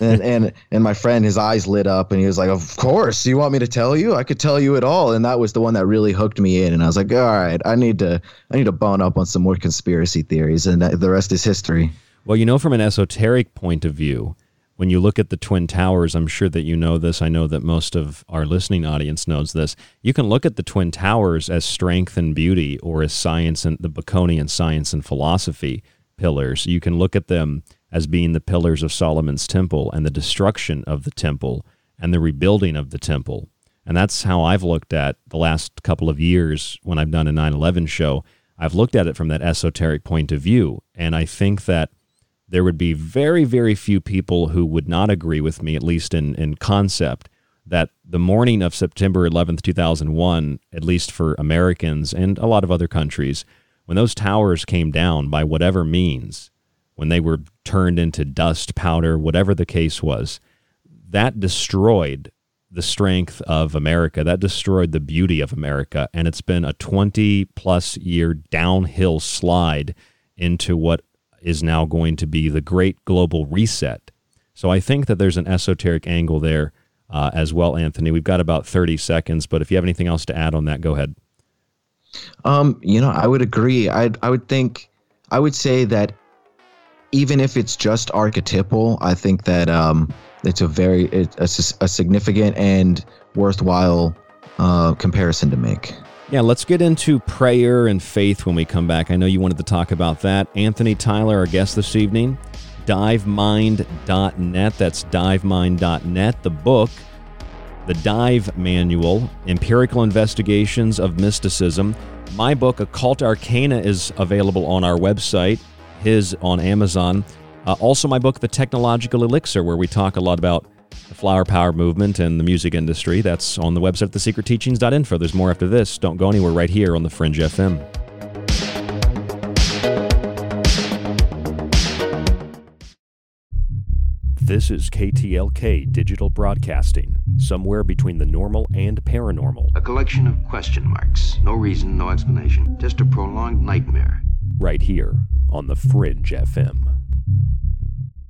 and, and and my friend, his eyes lit up, and he was like, "Of course, you want me to tell you? I could tell you it all." And that was the one that really hooked me in. And I was like, "All right, I need to, I need to bone up on some more conspiracy theories." And that, the rest is history. Well, you know, from an esoteric point of view, when you look at the Twin Towers, I'm sure that you know this. I know that most of our listening audience knows this. You can look at the Twin Towers as strength and beauty, or as science and the Baconian science and philosophy pillars. You can look at them as being the pillars of Solomon's temple and the destruction of the temple and the rebuilding of the temple. And that's how I've looked at the last couple of years when I've done a nine eleven show. I've looked at it from that esoteric point of view. And I think that there would be very, very few people who would not agree with me, at least in, in concept, that the morning of September eleventh, two thousand one, at least for Americans and a lot of other countries, when those towers came down by whatever means, when they were turned into dust, powder, whatever the case was, that destroyed the strength of America. That destroyed the beauty of America. And it's been a twenty-plus year downhill slide into what is now going to be the great global reset. So I think that there's an esoteric angle there uh, as well, Anthony. We've got about thirty seconds, but if you have anything else to add on that, go ahead. Um, you know, I would agree. I I would think, I would say that even if it's just archetypal, I think that um, it's a very it's a, a significant and worthwhile uh, comparison to make. Yeah, let's get into prayer and faith when we come back. I know you wanted to talk about that. Anthony Tyler, our guest this evening, dive mind dot net. That's dive mind dot net. The book, The Dive Manual, Empirical Investigations of Mysticism. My book, Occult Arcana, is available on our website, his on Amazon. Uh, also, my book, The Technological Elixir, where we talk a lot about the flower power movement and the music industry. That's on the website, the secret teachings dot info. There's more after this. Don't go anywhere right here on the Fringe F M. This is K T L K Digital Broadcasting, somewhere between the normal and paranormal. A collection of question marks. No reason, no explanation. Just a prolonged nightmare. Right here on the Fringe F M.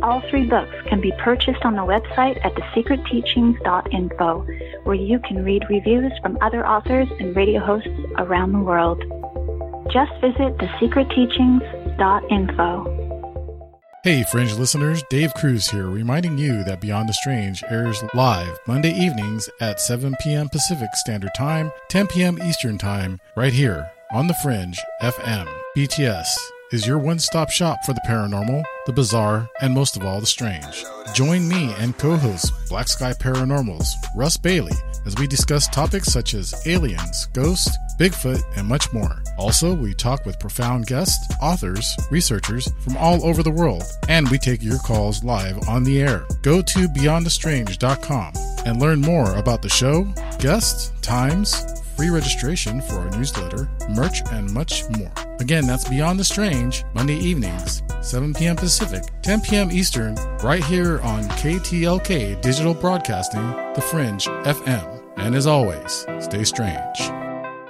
All three books can be purchased on the website at the secret teachings dot info, where you can read reviews from other authors and radio hosts around the world. Just visit the secret teachings dot info. Hey Fringe listeners, Dave Cruz here, reminding you that Beyond the Strange airs live Monday evenings at seven p.m. Pacific Standard Time, ten p.m. Eastern Time, right here on the Fringe F M. B T S is your one-stop shop for the paranormal, the bizarre, and most of all, the strange. Join me and co-hosts Black Sky Paranormal's Russ Bailey as we discuss topics such as aliens, ghosts, Bigfoot, and much more. Also, we talk with profound guests, authors, researchers from all over the world, and we take your calls live on the air. Go to beyond the strange dot com and learn more about the show, guests, times, free registration for our newsletter, merch, and much more. Again, that's Beyond the Strange, Monday evenings, seven p.m. Pacific, ten p.m. Eastern, right here on K T L K Digital Broadcasting, The Fringe F M. And as always, stay strange.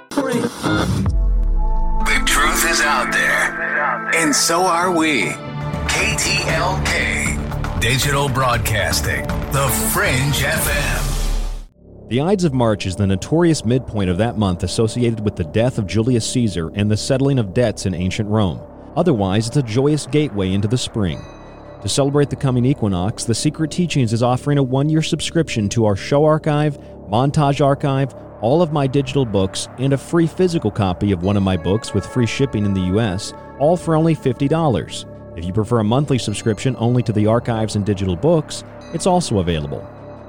The truth is out there, and so are we. K T L K Digital Broadcasting, The Fringe F M. The Ides of March is the notorious midpoint of that month associated with the death of Julius Caesar and the settling of debts in ancient Rome. Otherwise, it's a joyous gateway into the spring. To celebrate the coming equinox, The Secret Teachings is offering a one-year subscription to our show archive, montage archive, all of my digital books, and a free physical copy of one of my books with free shipping in the U S, all for only fifty dollars. If you prefer a monthly subscription only to the archives and digital books, it's also available.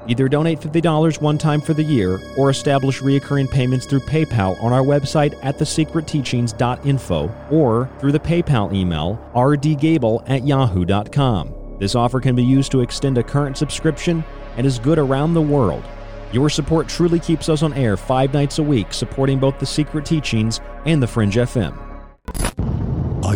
Either donate fifty dollars one time for the year or establish recurring payments through PayPal on our website at the secret teachings dot info or through the PayPal email r d gable at yahoo dot com. This offer can be used to extend a current subscription and is good around the world. Your support truly keeps us on air five nights a week, supporting both The Secret Teachings and The Fringe F M. Are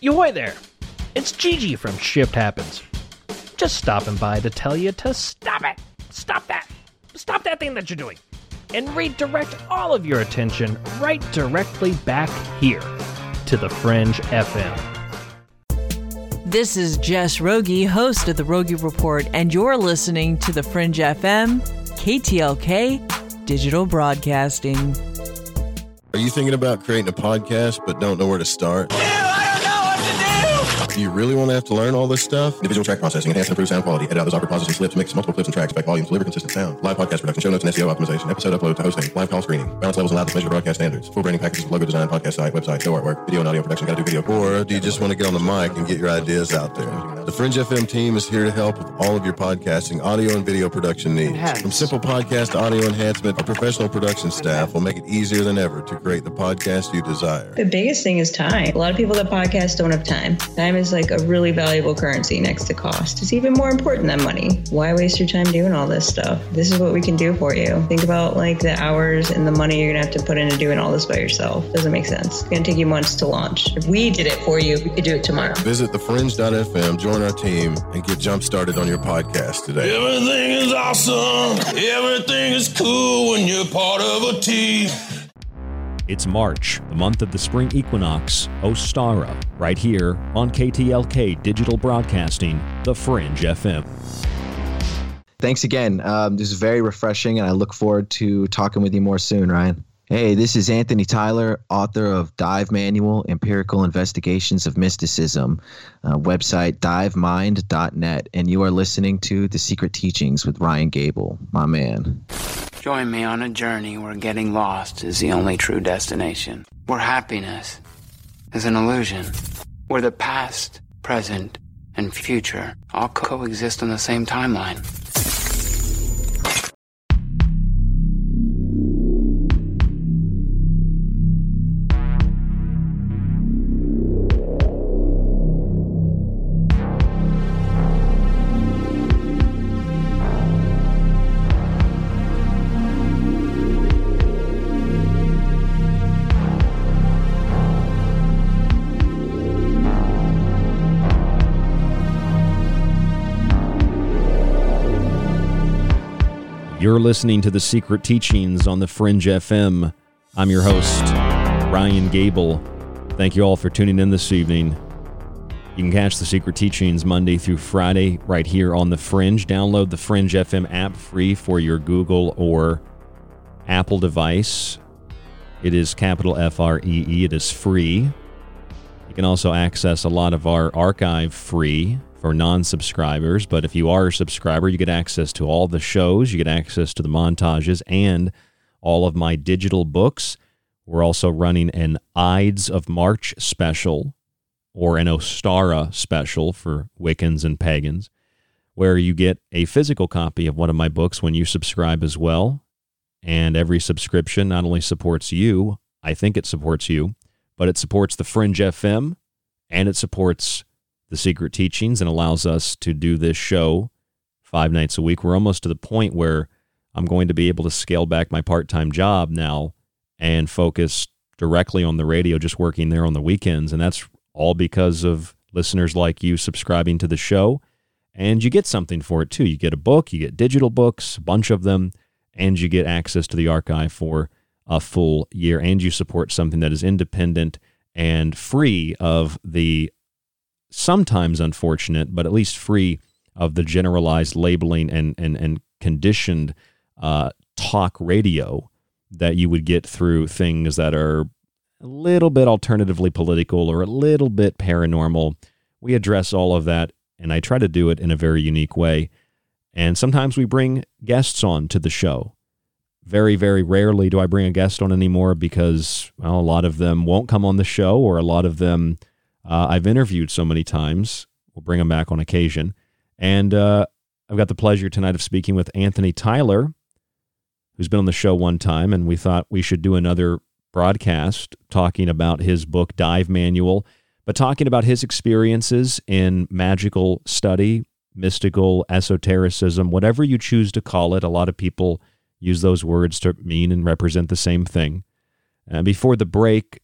Yo, hi there. It's Gigi from Shift Happens. Just stopping by to tell you to stop it. Stop that. Stop that thing that you're doing. And redirect all of your attention right directly back here to The Fringe F M. This is Jess Rogie, host of the Rogie Report, and you're listening to The Fringe F M, K T L K, Digital Broadcasting. Are you thinking about creating a podcast but don't know where to start? Ew, I don't know what to do! Do you really want to have to learn all this stuff? Individual track processing, enhance and improve sound quality, edit out those awkward pauses and slips, mix multiple clips and tracks, back volumes, deliver consistent sound, live podcast production, show notes and S E O optimization, episode upload to hosting, live call screening, balance levels and loudness, measure broadcast standards, full branding packages, logo design, podcast site, website, no artwork, video and audio production, gotta do video. Or do you just want to get on the mic and get your ideas out there? The Fringe F M team is here to help with all of your podcasting, audio and video production needs. Enhance. From simple podcast to audio enhancement, our professional production staff will make it easier than ever to create the podcast you desire. The biggest thing is time. A lot of people that podcast don't have time. Time is is like a really valuable currency next to cost. It's even more important than money. Why waste your time doing all this stuff? This is what we can do for you. Think about like the hours and the money you're gonna have to put into doing all this by yourself. Doesn't make sense. It's gonna take you months to launch. If we did it for you, we could do it tomorrow. Visit the fringe dot f m, join our team, and get jump started on your podcast today. Everything is awesome. Everything is cool when you're part of a team. It's March, the month of the spring equinox, Ostara, right here on K T L K Digital Broadcasting, The Fringe F M. Thanks again. Um, this is very refreshing, and I look forward to talking with you more soon, Ryan. Hey, this is Anthony Tyler, author of Dive Manual, Empirical Investigations of Mysticism, uh, website dive mind dot net, and you are listening to The Secret Teachings with Ryan Gable, my man. Join me on a journey where getting lost is the only true destination, where happiness is an illusion, where the past, present, and future all coexist on the same timeline. You're listening to The Secret Teachings on the Fringe F M. I'm your host, Ryan Gable. Thank you all for tuning in this evening. You can catch The Secret Teachings Monday through Friday right here on The Fringe. Download the Fringe F M app free for your Google or Apple device. It is capital F R E E. It is free. You can also access a lot of our archive free for non-subscribers. But if you are a subscriber, you get access to all the shows. You get access to the montages and all of my digital books. We're also running an Ides of March special or an Ostara special for Wiccans and Pagans, where you get a physical copy of one of my books when you subscribe as well. And every subscription not only supports you, I think it supports you, but it supports the Fringe F M, and it supports The Secret Teachings and allows us to do this show five nights a week. We're almost to the point where I'm going to be able to scale back my part-time job now and focus directly on the radio, just working there on the weekends. And that's all because of listeners like you subscribing to the show. And you get something for it, too. You get a book, you get digital books, a bunch of them, and you get access to the archive for a full year, and you support something that is independent and free of the sometimes unfortunate, but at least free of the generalized labeling and and, and conditioned uh, talk radio that you would get through things that are a little bit alternatively political or a little bit paranormal. We address all of that, and I try to do it in a very unique way. And sometimes we bring guests on to the show. Very, very rarely do I bring a guest on anymore because, well, a lot of them won't come on the show, or a lot of them uh, I've interviewed so many times. We'll bring them back on occasion. And uh, I've got the pleasure tonight of speaking with Anthony Tyler, who's been on the show one time, and we thought we should do another broadcast talking about his book, Dive Manual, but talking about his experiences in magical study, mystical, esotericism, whatever you choose to call it. A lot of people use those words to mean and represent the same thing. And before the break,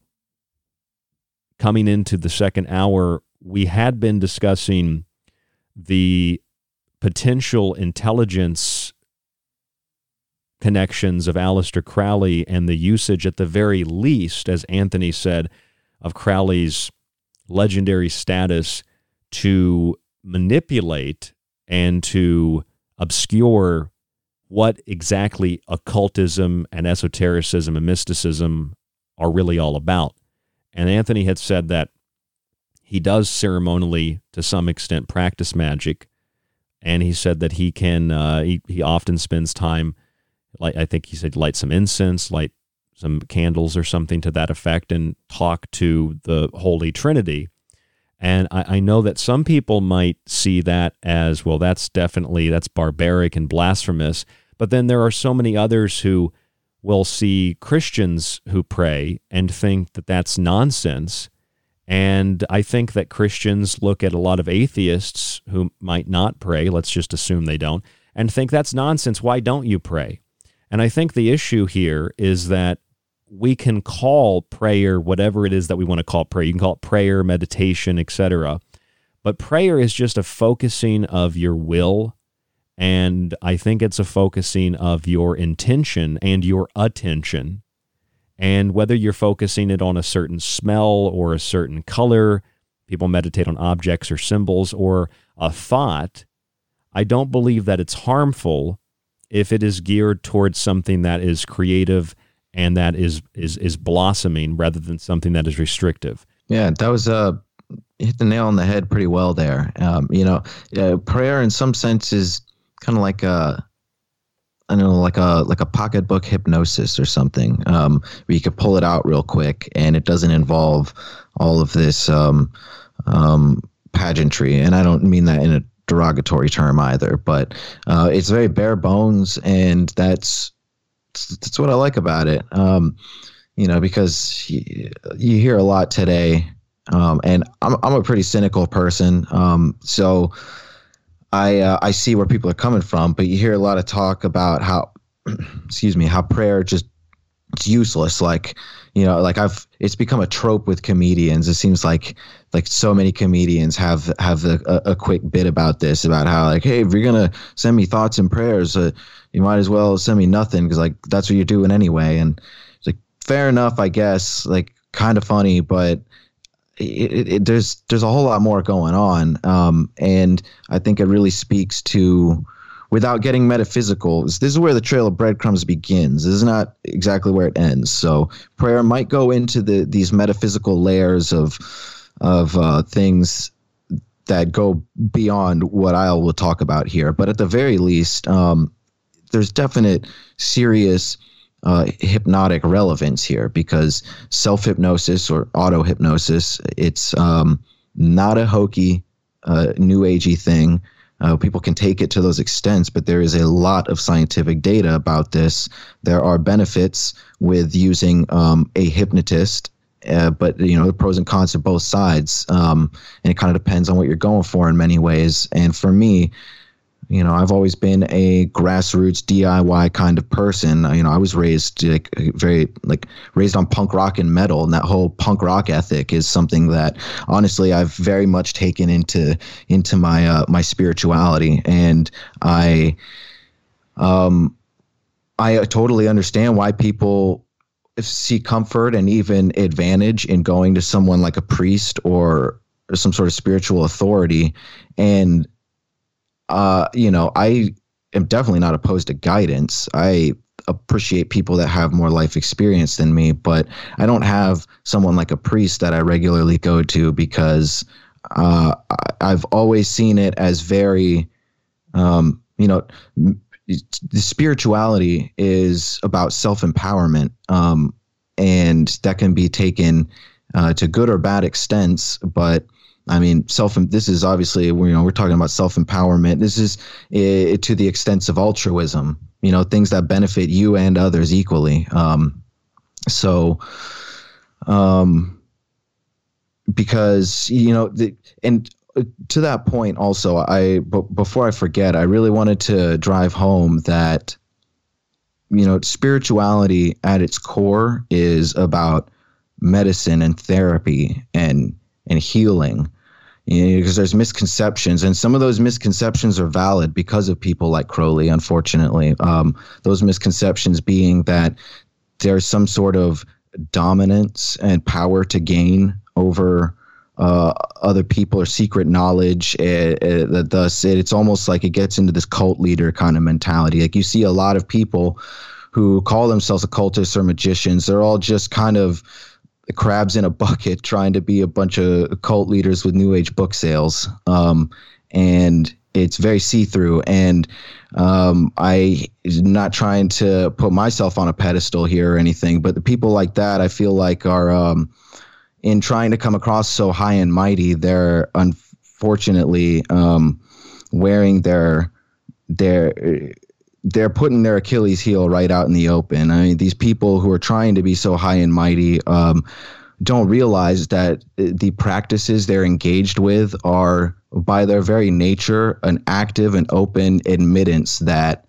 coming into the second hour, we had been discussing the potential intelligence connections of Aleister Crowley and the usage, at the very least, as Anthony said, of Crowley's legendary status to manipulate and to obscure what exactly occultism and esotericism and mysticism are really all about. And Anthony had said that he does ceremonially, to some extent, practice magic. And he said that he can, uh, he, he often spends time, like I think he said, light some incense, light some candles or something to that effect, and talk to the Holy Trinity. And I, I know that some people might see that as, well, that's definitely, that's barbaric and blasphemous. But then there are so many others who will see Christians who pray and think that that's nonsense. And I think that Christians look at a lot of atheists who might not pray, let's just assume they don't, and think that's nonsense. Why don't you pray? And I think the issue here is that we can call prayer whatever it is that we want to call prayer. You can call it prayer, meditation, et cetera. But prayer is just a focusing of your will, and I think it's a focusing of your intention and your attention. And whether you're focusing it on a certain smell or a certain color, people meditate on objects or symbols or a thought, I don't believe that it's harmful if it is geared towards something that is creative and that is is is blossoming rather than something that is restrictive. Yeah, that was uh, hit the nail on the head pretty well there. Um, you know, uh, prayer in some sense is kind of like a, I don't know, like a like a pocketbook hypnosis or something, um, where you could pull it out real quick, and it doesn't involve all of this um, um, pageantry. And I don't mean that in a derogatory term either, but uh, it's very bare bones, and that's. That's what I like about it, um, you know, because you, you hear a lot today, um, and I'm I'm a pretty cynical person, um, so I uh, I see where people are coming from. But you hear a lot of talk about how, excuse me, how prayer just it's useless. Like, you know, like I've, it's become a trope with comedians. It seems like, like so many comedians have, have a, a quick bit about this, about how like, hey, if you're going to send me thoughts and prayers, uh, you might as well send me nothing. Cause like, that's what you're doing anyway. And it's like, fair enough, I guess, like kind of funny, but it, it, it, there's, there's a whole lot more going on. Um, and I think it really speaks to, without getting metaphysical, this is where the trail of breadcrumbs begins. This is not exactly where it ends. So prayer might go into the these metaphysical layers of of uh, things that go beyond what I will talk about here. But at the very least, um, there's definite serious uh, hypnotic relevance here, because self-hypnosis or auto-hypnosis, it's um, not a hokey, uh, new-agey thing. Uh, people can take it to those extents, but there is a lot of scientific data about this. There are benefits with using um, a hypnotist, uh, but you know, the pros and cons to both sides, um, and it kind of depends on what you're going for in many ways. And for me, you know, I've always been a grassroots D I Y kind of person. You know, I was raised like very like raised on punk rock and metal, and that whole punk rock ethic is something that honestly I've very much taken into into my uh, my spirituality, and I um I totally understand why people see comfort and even advantage in going to someone like a priest or, or some sort of spiritual authority. And Uh, you know, I am definitely not opposed to guidance. I appreciate people that have more life experience than me, but I don't have someone like a priest that I regularly go to, because uh, I've always seen it as very, um, you know, spirituality is about self-empowerment, um, and that can be taken uh, to good or bad extents, but I mean, self. This is obviously, you know, we're talking about self-empowerment. This is uh, to the extent of altruism, you know, things that benefit you and others equally. Um, so, um, because, you know, the, and to that point also, I, b- before I forget, I really wanted to drive home that, you know, spirituality at its core is about medicine and therapy and, and healing. You know, because there's misconceptions, and some of those misconceptions are valid because of people like Crowley, unfortunately. Um, those misconceptions being that there's some sort of dominance and power to gain over uh, other people or secret knowledge. It, it, thus, it, it's almost like it gets into this cult leader kind of mentality. Like you see a lot of people who call themselves occultists or magicians. They're all just kind of crabs in a bucket trying to be a bunch of cult leaders with new age book sales. Um, and it's very see-through, and um, I not trying to put myself on a pedestal here or anything, but the people like that, I feel like are um, in trying to come across so high and mighty, they're unfortunately um, wearing their, their, they're putting their Achilles heel right out in the open. I mean, these people who are trying to be so high and mighty um, don't realize that the practices they're engaged with are, by their very nature, an active and open admittance that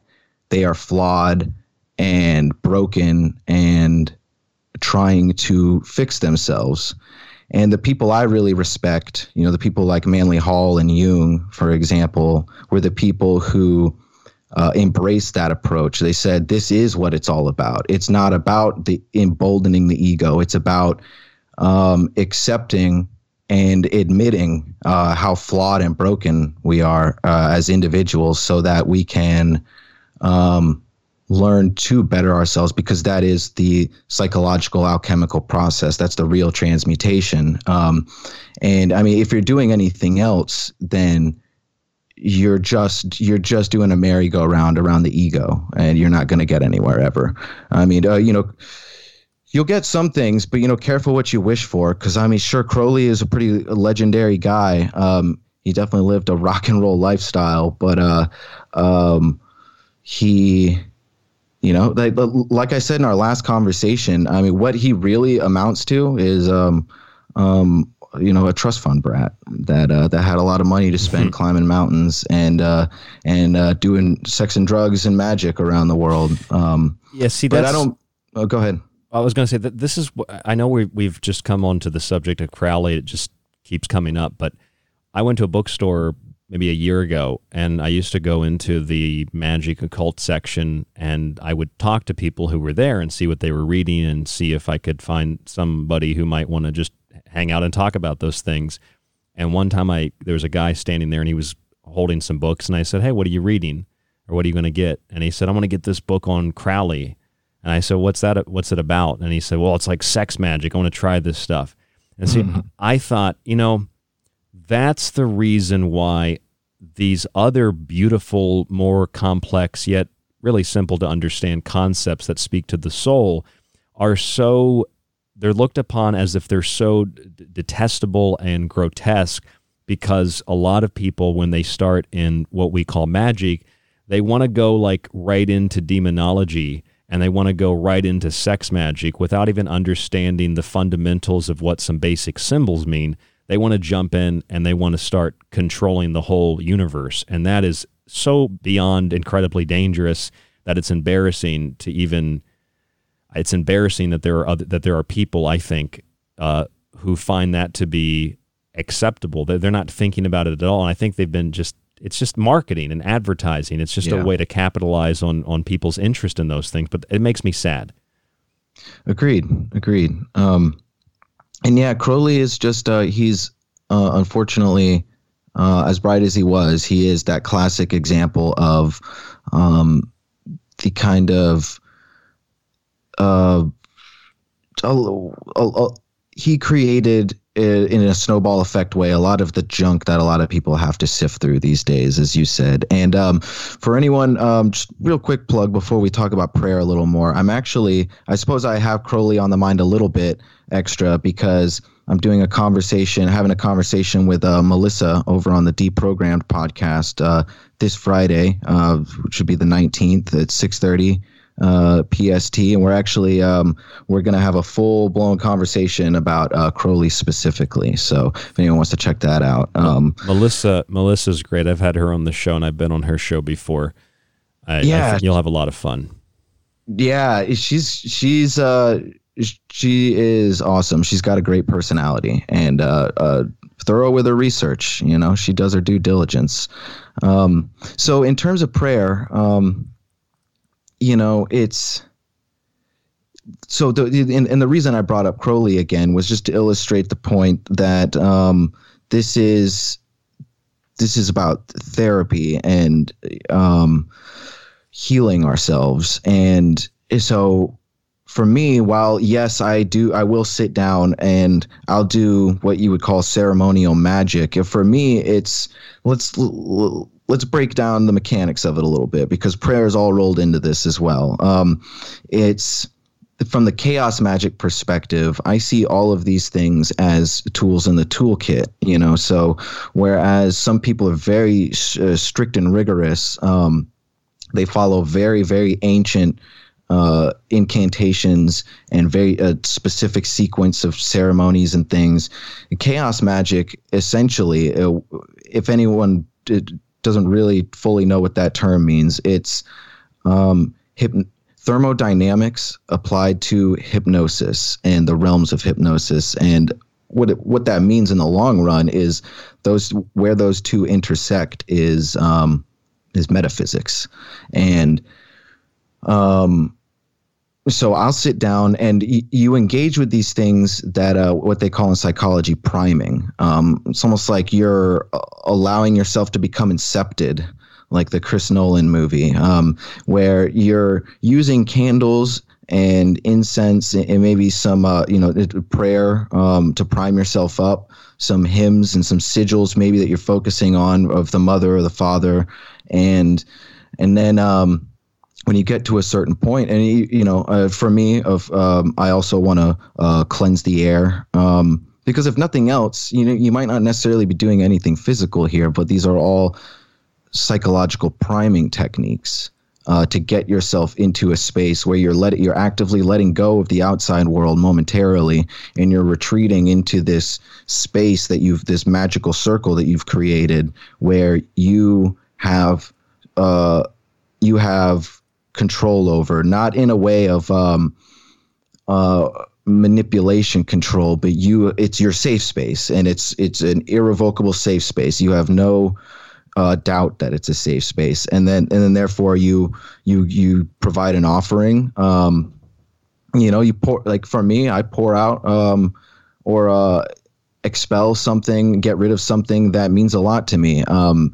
they are flawed and broken and trying to fix themselves. And the people I really respect, you know, the people like Manly Hall and Jung, for example, were the people who Uh, embraced that approach. They said, this is what it's all about. It's not about the emboldening the ego. It's about um, accepting and admitting uh, how flawed and broken we are uh, as individuals, so that we can um, learn to better ourselves, because that is the psychological alchemical process. That's the real transmutation. Um, and I mean, if you're doing anything else, then you're just you're just doing a merry-go-round around the ego, and you're not going to get anywhere ever. I mean, uh, you know, you'll get some things, but, you know, careful what you wish for, because, I mean, sure, Crowley is a pretty legendary guy. Um, he definitely lived a rock and roll lifestyle, but uh, um, he, you know, like, like I said in our last conversation, I mean, what he really amounts to is um, um, – you know, a trust fund brat that uh, that had a lot of money to spend climbing mountains and uh, and uh, doing sex and drugs and magic around the world. Um, yeah, see, that's, but I don't. Oh, go ahead. I was going to say that this is, I know we, we've just come on to the subject of Crowley. It just keeps coming up, but I went to a bookstore maybe a year ago, and I used to go into the magic occult section, and I would talk to people who were there and see what they were reading and see if I could find somebody who might want to just hang out and talk about those things. And one time I there was a guy standing there, and he was holding some books, and I said, "Hey, what are you reading? Or what are you going to get?" And he said, "I'm going to get this book on Crowley." And I said, "What's that? What's it about?" And he said, "Well, it's like sex magic. I want to try this stuff." And see, mm-hmm. I thought, you know, that's the reason why these other beautiful, more complex, yet really simple to understand concepts that speak to the soul are so, they're looked upon as if they're so d- detestable and grotesque, because a lot of people, when they start in what we call magic, they want to go like right into demonology, and they want to go right into sex magic without even understanding the fundamentals of what some basic symbols mean. They want to jump in and they want to start controlling the whole universe. And that is so beyond incredibly dangerous that it's embarrassing to even, it's embarrassing that there are other, that there are people, I think, uh, who find that to be acceptable. They're not thinking about it at all. And I think they've been just, it's just marketing and advertising. It's just yeah. a way to capitalize on, on people's interest in those things. But it makes me sad. Agreed. Agreed. Um, and yeah, Crowley is just, uh, he's uh, unfortunately, uh, as bright as he was, he is that classic example of um, the kind of, uh, a, a, a, he created in a snowball effect way a lot of the junk that a lot of people have to sift through these days, as you said. And um, for anyone, um, just real quick plug before we talk about prayer a little more. I'm actually, I suppose I have Crowley on the mind a little bit extra because I'm doing a conversation, having a conversation with uh, Melissa over on the Deprogrammed podcast uh, this Friday, uh, which should be the nineteenth at six thirty uh P S T, and we're actually um we're gonna have a full-blown conversation about uh Crowley specifically, so if anyone wants to check that out. um Melissa Melissa's great. I've had her on the show, and I've been on her show before. I, yeah I think you'll have a lot of fun. Yeah, she's she's uh she is awesome. She's got a great personality and uh uh thorough with her research. You know, she does her due diligence. Um so in terms of prayer, um you know, it's so the and, and the reason I brought up Crowley again was just to illustrate the point that um, this is this is about therapy and um, healing ourselves. And so for me, while yes, I do, I will sit down and I'll do what you would call ceremonial magic. If for me, it's let's. L- Let's break down the mechanics of it a little bit, because prayer is all rolled into this as well. Um, it's from the chaos magic perspective, I see all of these things as tools in the toolkit, you know. So whereas some people are very uh, strict and rigorous, um, they follow very, very ancient uh, incantations and very uh, specific sequence of ceremonies and things. Chaos magic, essentially, uh, if anyone did, doesn't really fully know what that term means. It's um, hyp- thermodynamics applied to hypnosis and the realms of hypnosis. And what it, what that means in the long run is those where those two intersect is um, is metaphysics. And um, so I'll sit down and y- you engage with these things that uh, what they call in psychology priming. Um, it's almost like you're allowing yourself to become incepted, like the Chris Nolan movie, um, where you're using candles and incense and maybe some uh, you know prayer um, to prime yourself up, some hymns and some sigils maybe that you're focusing on of the mother or the father, and and then. Um, When you get to a certain point, and you, you know, uh, for me, of um, I also want to uh, cleanse the air um, because if nothing else, you know, you might not necessarily be doing anything physical here, but these are all psychological priming techniques uh, to get yourself into a space where you're let you're actively letting go of the outside world momentarily, and you're retreating into this space that you've this magical circle that you've created, where you have uh, you have. control over, not in a way of um uh, manipulation control, but you, it's your safe space, and it's, it's an irrevocable safe space. You have no uh, doubt that it's a safe space. And then, and then therefore you, you, you provide an offering. Um, you know, you pour, like for me, I pour out um, or uh, expel something, get rid of something that means a lot to me. Um,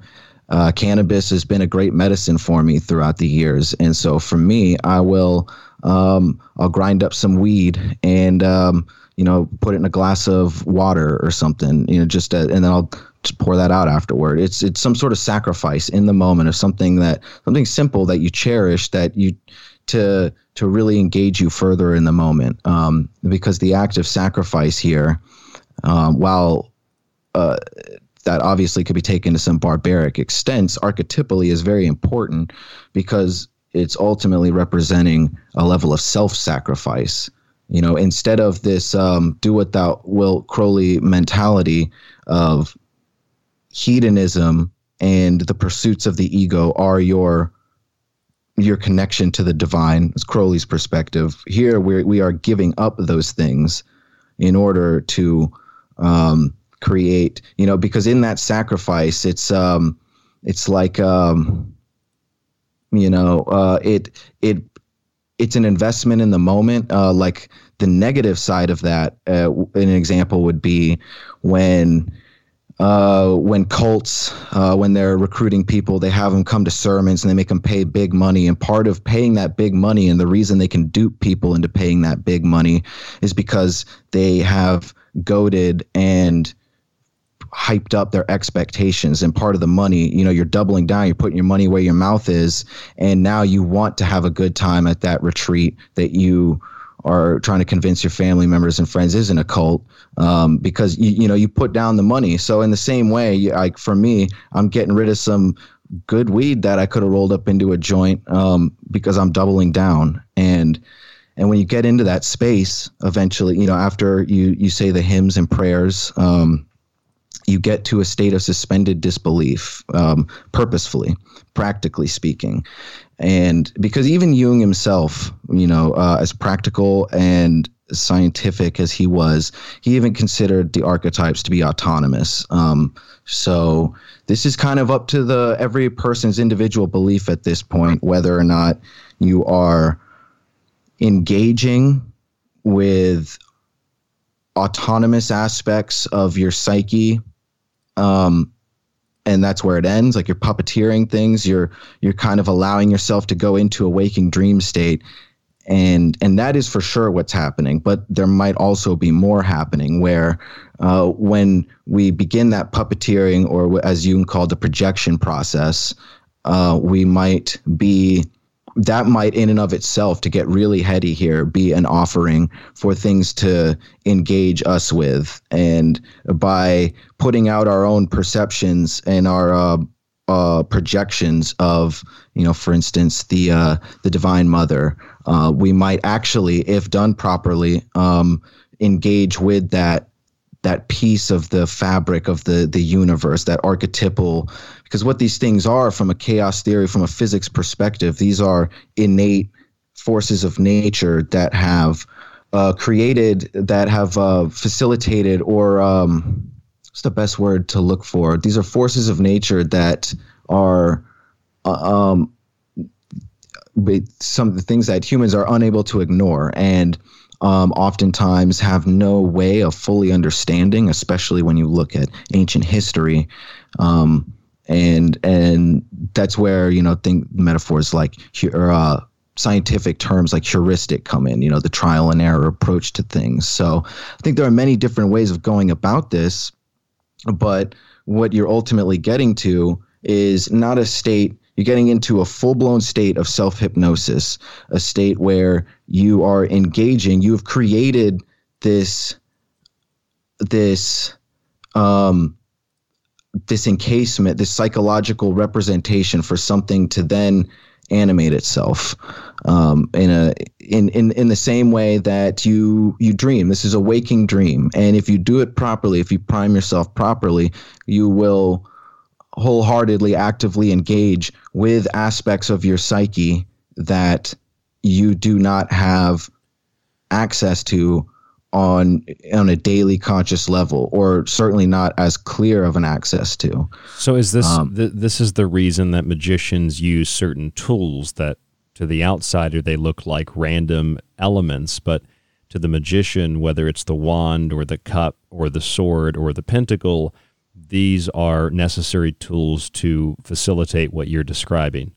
Uh, cannabis has been a great medicine for me throughout the years. And so for me, I will, um, I'll grind up some weed and, um, you know, put it in a glass of water or something, you know, just, uh, and then I'll just pour that out afterward. It's, it's some sort of sacrifice in the moment of something that, something simple that you cherish, that you, to, to really engage you further in the moment. Um, because the act of sacrifice here, um, while, uh, that obviously could be taken to some barbaric extents, archetypally is very important, because it's ultimately representing a level of self-sacrifice. You know, instead of this um, do what thou wilt Crowley mentality of hedonism and the pursuits of the ego are your your connection to the divine, it's Crowley's perspective. Here we we are giving up those things in order to um, create, you know, because in that sacrifice, it's, um, it's like, um, you know, uh, it, it, it's an investment in the moment. Uh, like the negative side of that, uh, an example would be when, uh, when cults, uh, when they're recruiting people, they have them come to sermons and they make them pay big money. And part of paying that big money, and the reason they can dupe people into paying that big money, is because they have goaded and hyped up their expectations. And part of the money, you know, you're doubling down, you're putting your money where your mouth is, and now you want to have a good time at that retreat that you are trying to convince your family members and friends isn't a cult, um, because you, you know, you put down the money. So in the same way, like for me, I'm getting rid of some good weed that I could have rolled up into a joint, um, because I'm doubling down. And And when you get into that space, eventually, you know, after you, you say the hymns and prayers, um, you get to a state of suspended disbelief, um, purposefully, practically speaking. And because even Jung himself, you know, uh, as practical and scientific as he was, he even considered the archetypes to be autonomous. Um, so this is kind of up to the every person's individual belief at this point, whether or not you are engaging with autonomous aspects of your psyche, um, and that's where it ends. Like, you're puppeteering things, you're you're kind of allowing yourself to go into a waking dream state, and and that is for sure what's happening. But there might also be more happening, where uh, when we begin that puppeteering, or as Jung called, the projection process, uh, we might be that might in and of itself, to get really heady here, be an offering for things to engage us with. And by putting out our own perceptions and our uh, uh, projections of, you know, for instance, the uh, the Divine Mother, uh, we might actually, if done properly, um, engage with that that piece of the fabric of the the universe, that archetypal, because what these things are, from a chaos theory, from a physics perspective, these are innate forces of nature that have uh, created, that have uh, facilitated, or um, what's the best word to look for? These are forces of nature that are uh, um, some of the things that humans are unable to ignore, and Um, oftentimes have no way of fully understanding, especially when you look at ancient history. Um, and and that's where, you know, think metaphors like or, uh, scientific terms like heuristic come in, you know, the trial and error approach to things. So I think there are many different ways of going about this, but what you're ultimately getting to is not a state. You're getting into a full-blown state of self-hypnosis, a state where you are engaging. You've created this, this, um, this encasement, this psychological representation for something to then animate itself, um, in a in, in in the same way that you you dream. This is a waking dream, and if you do it properly, if you prime yourself properly, you will wholeheartedly, actively engage with aspects of your psyche that you do not have access to on on a daily conscious level, or certainly not as clear of an access to. So is this um, th- this is the reason that magicians use certain tools that to the outsider they look like random elements, but to the magician, whether it's the wand or the cup or the sword or the pentacle, these are necessary tools to facilitate what you're describing.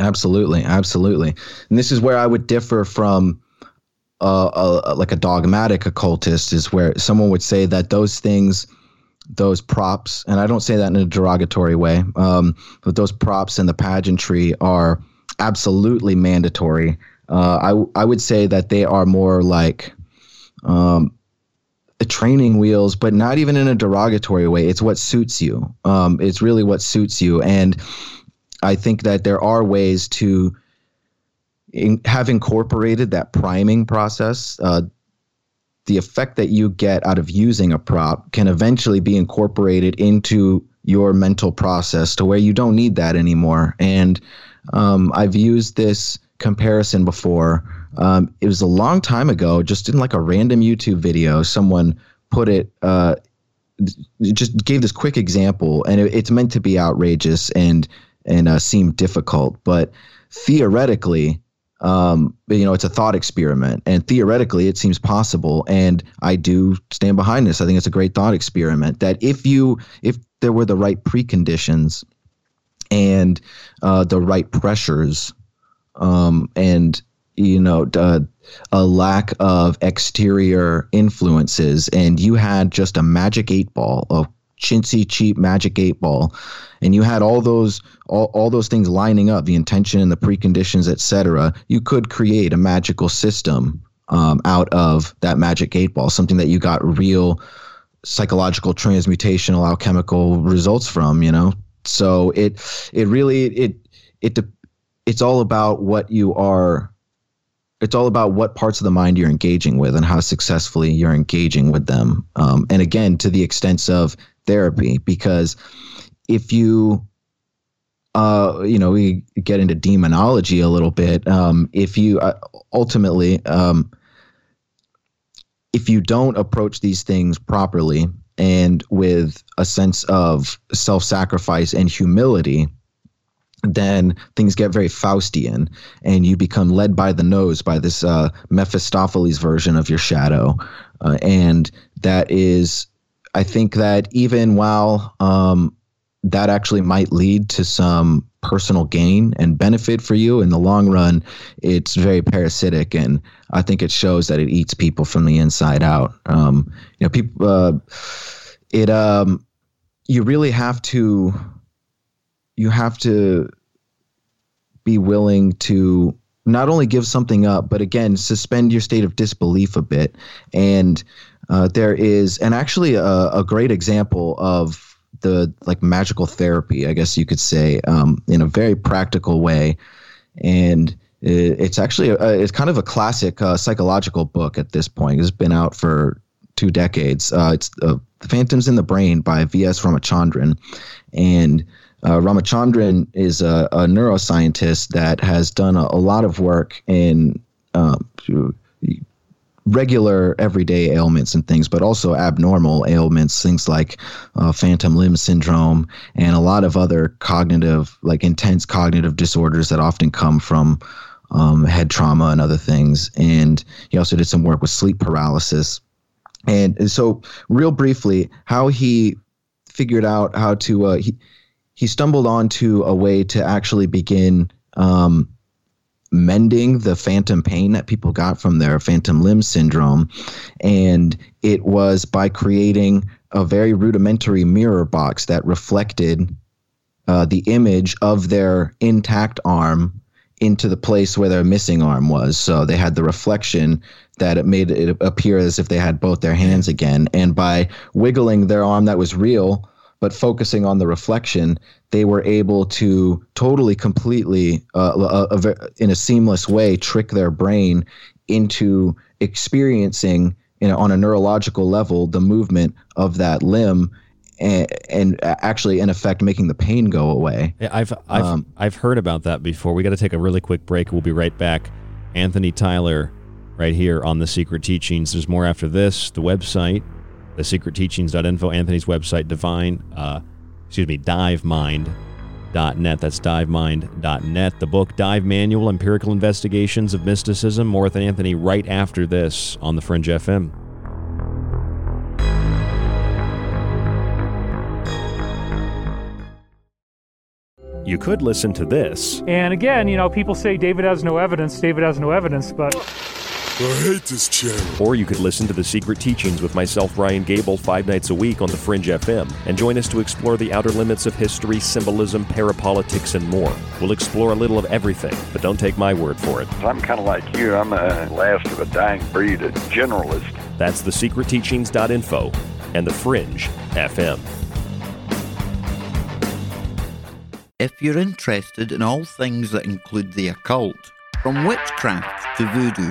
Absolutely, absolutely. And this is where I would differ from uh, a, like a dogmatic occultist, is where someone would say that those things, those props, and I don't say that in a derogatory way, um, but those props and the pageantry are absolutely mandatory. Uh, I I would say that they are more like um, training wheels, but not even in a derogatory way. It's what suits you. Um, it's really what suits you. And I think that there are ways to in, have incorporated that priming process. Uh, the effect that you get out of using a prop can eventually be incorporated into your mental process to where you don't need that anymore. And um, I've used this comparison before. Um, it was a long time ago, just in like a random YouTube video, someone put it, uh, just gave this quick example, and it, it's meant to be outrageous and and uh, seem difficult, but theoretically, um, you know, it's a thought experiment, and theoretically it seems possible. And I do stand behind this. I think it's a great thought experiment that if you, if there were the right preconditions and uh, the right pressures, um, and, you know, uh, a lack of exterior influences, and you had just a magic eight ball, a chintzy, cheap magic eight ball, and you had all those all, all those things lining up, the intention and the preconditions, et cetera, you could create a magical system um, out of that magic eight ball, something that you got real psychological, transmutational, alchemical results from, you know? So it it really, it it depends. It's all about what you are, it's all about what parts of the mind you're engaging with and how successfully you're engaging with them. Um, and again, to the extent of therapy, because if you, uh, you know, we get into demonology a little bit. Um, if you uh, ultimately, um, if you don't approach these things properly and with a sense of self-sacrifice and humility, then things get very Faustian, and you become led by the nose by this uh, Mephistopheles version of your shadow. Uh, and that is, I think that even while um, that actually might lead to some personal gain and benefit for you in the long run, it's very parasitic. And I think it shows that it eats people from the inside out. Um, you know, people, uh, it, um, you really have to, you have to be willing to not only give something up, but again, suspend your state of disbelief a bit. And uh, there is, and actually a, a great example of the like magical therapy, I guess you could say, um, in a very practical way. And it, it's actually, a, it's kind of a classic uh, psychological book at this point. It's been out for two decades. Uh, it's uh, The Phantoms in the Brain by V S Ramachandran. And Uh, Ramachandran is a, a neuroscientist that has done a, a lot of work in uh, regular everyday ailments and things, but also abnormal ailments, things like uh, phantom limb syndrome and a lot of other cognitive, like intense cognitive disorders that often come from um, head trauma and other things. And he also did some work with sleep paralysis. And, and so real briefly, how he figured out how to... Uh, he, He stumbled onto a way to actually begin um, mending the phantom pain that people got from their phantom limb syndrome. And it was by creating a very rudimentary mirror box that reflected uh, the image of their intact arm into the place where their missing arm was. So they had the reflection that it made it appear as if they had both their hands again. And by wiggling their arm that was real, but focusing on the reflection, they were able to totally, completely, uh, a, a, in a seamless way, trick their brain into experiencing, you know, on a neurological level, the movement of that limb, and, and actually, in effect, making the pain go away. Yeah, I've I've, um, I've heard about that before. We got to take a really quick break. We'll be right back. Anthony Tyler, right here on The Secret Teachings. There's more after this. The website, the secret teachings dot info, Anthony's website, divine, uh, excuse me, divemind dot net. That's divemind dot net. The book, Dive Manual, Empirical Investigations of Mysticism. More with Anthony right after this on The Fringe F M. You could listen to this. And again, you know, people say David has no evidence, David has no evidence, but... I hate this channel. Or you could listen to The Secret Teachings with myself, Ryan Gable, five nights a week on The Fringe F M, and join us to explore the outer limits of history, symbolism, parapolitics, and more. We'll explore a little of everything, but don't take my word for it. I'm kind of like you. I'm a last of a dying breed, a generalist. That's the secret teachings dot info and The Fringe F M. If you're interested in all things that include the occult, from witchcraft to voodoo,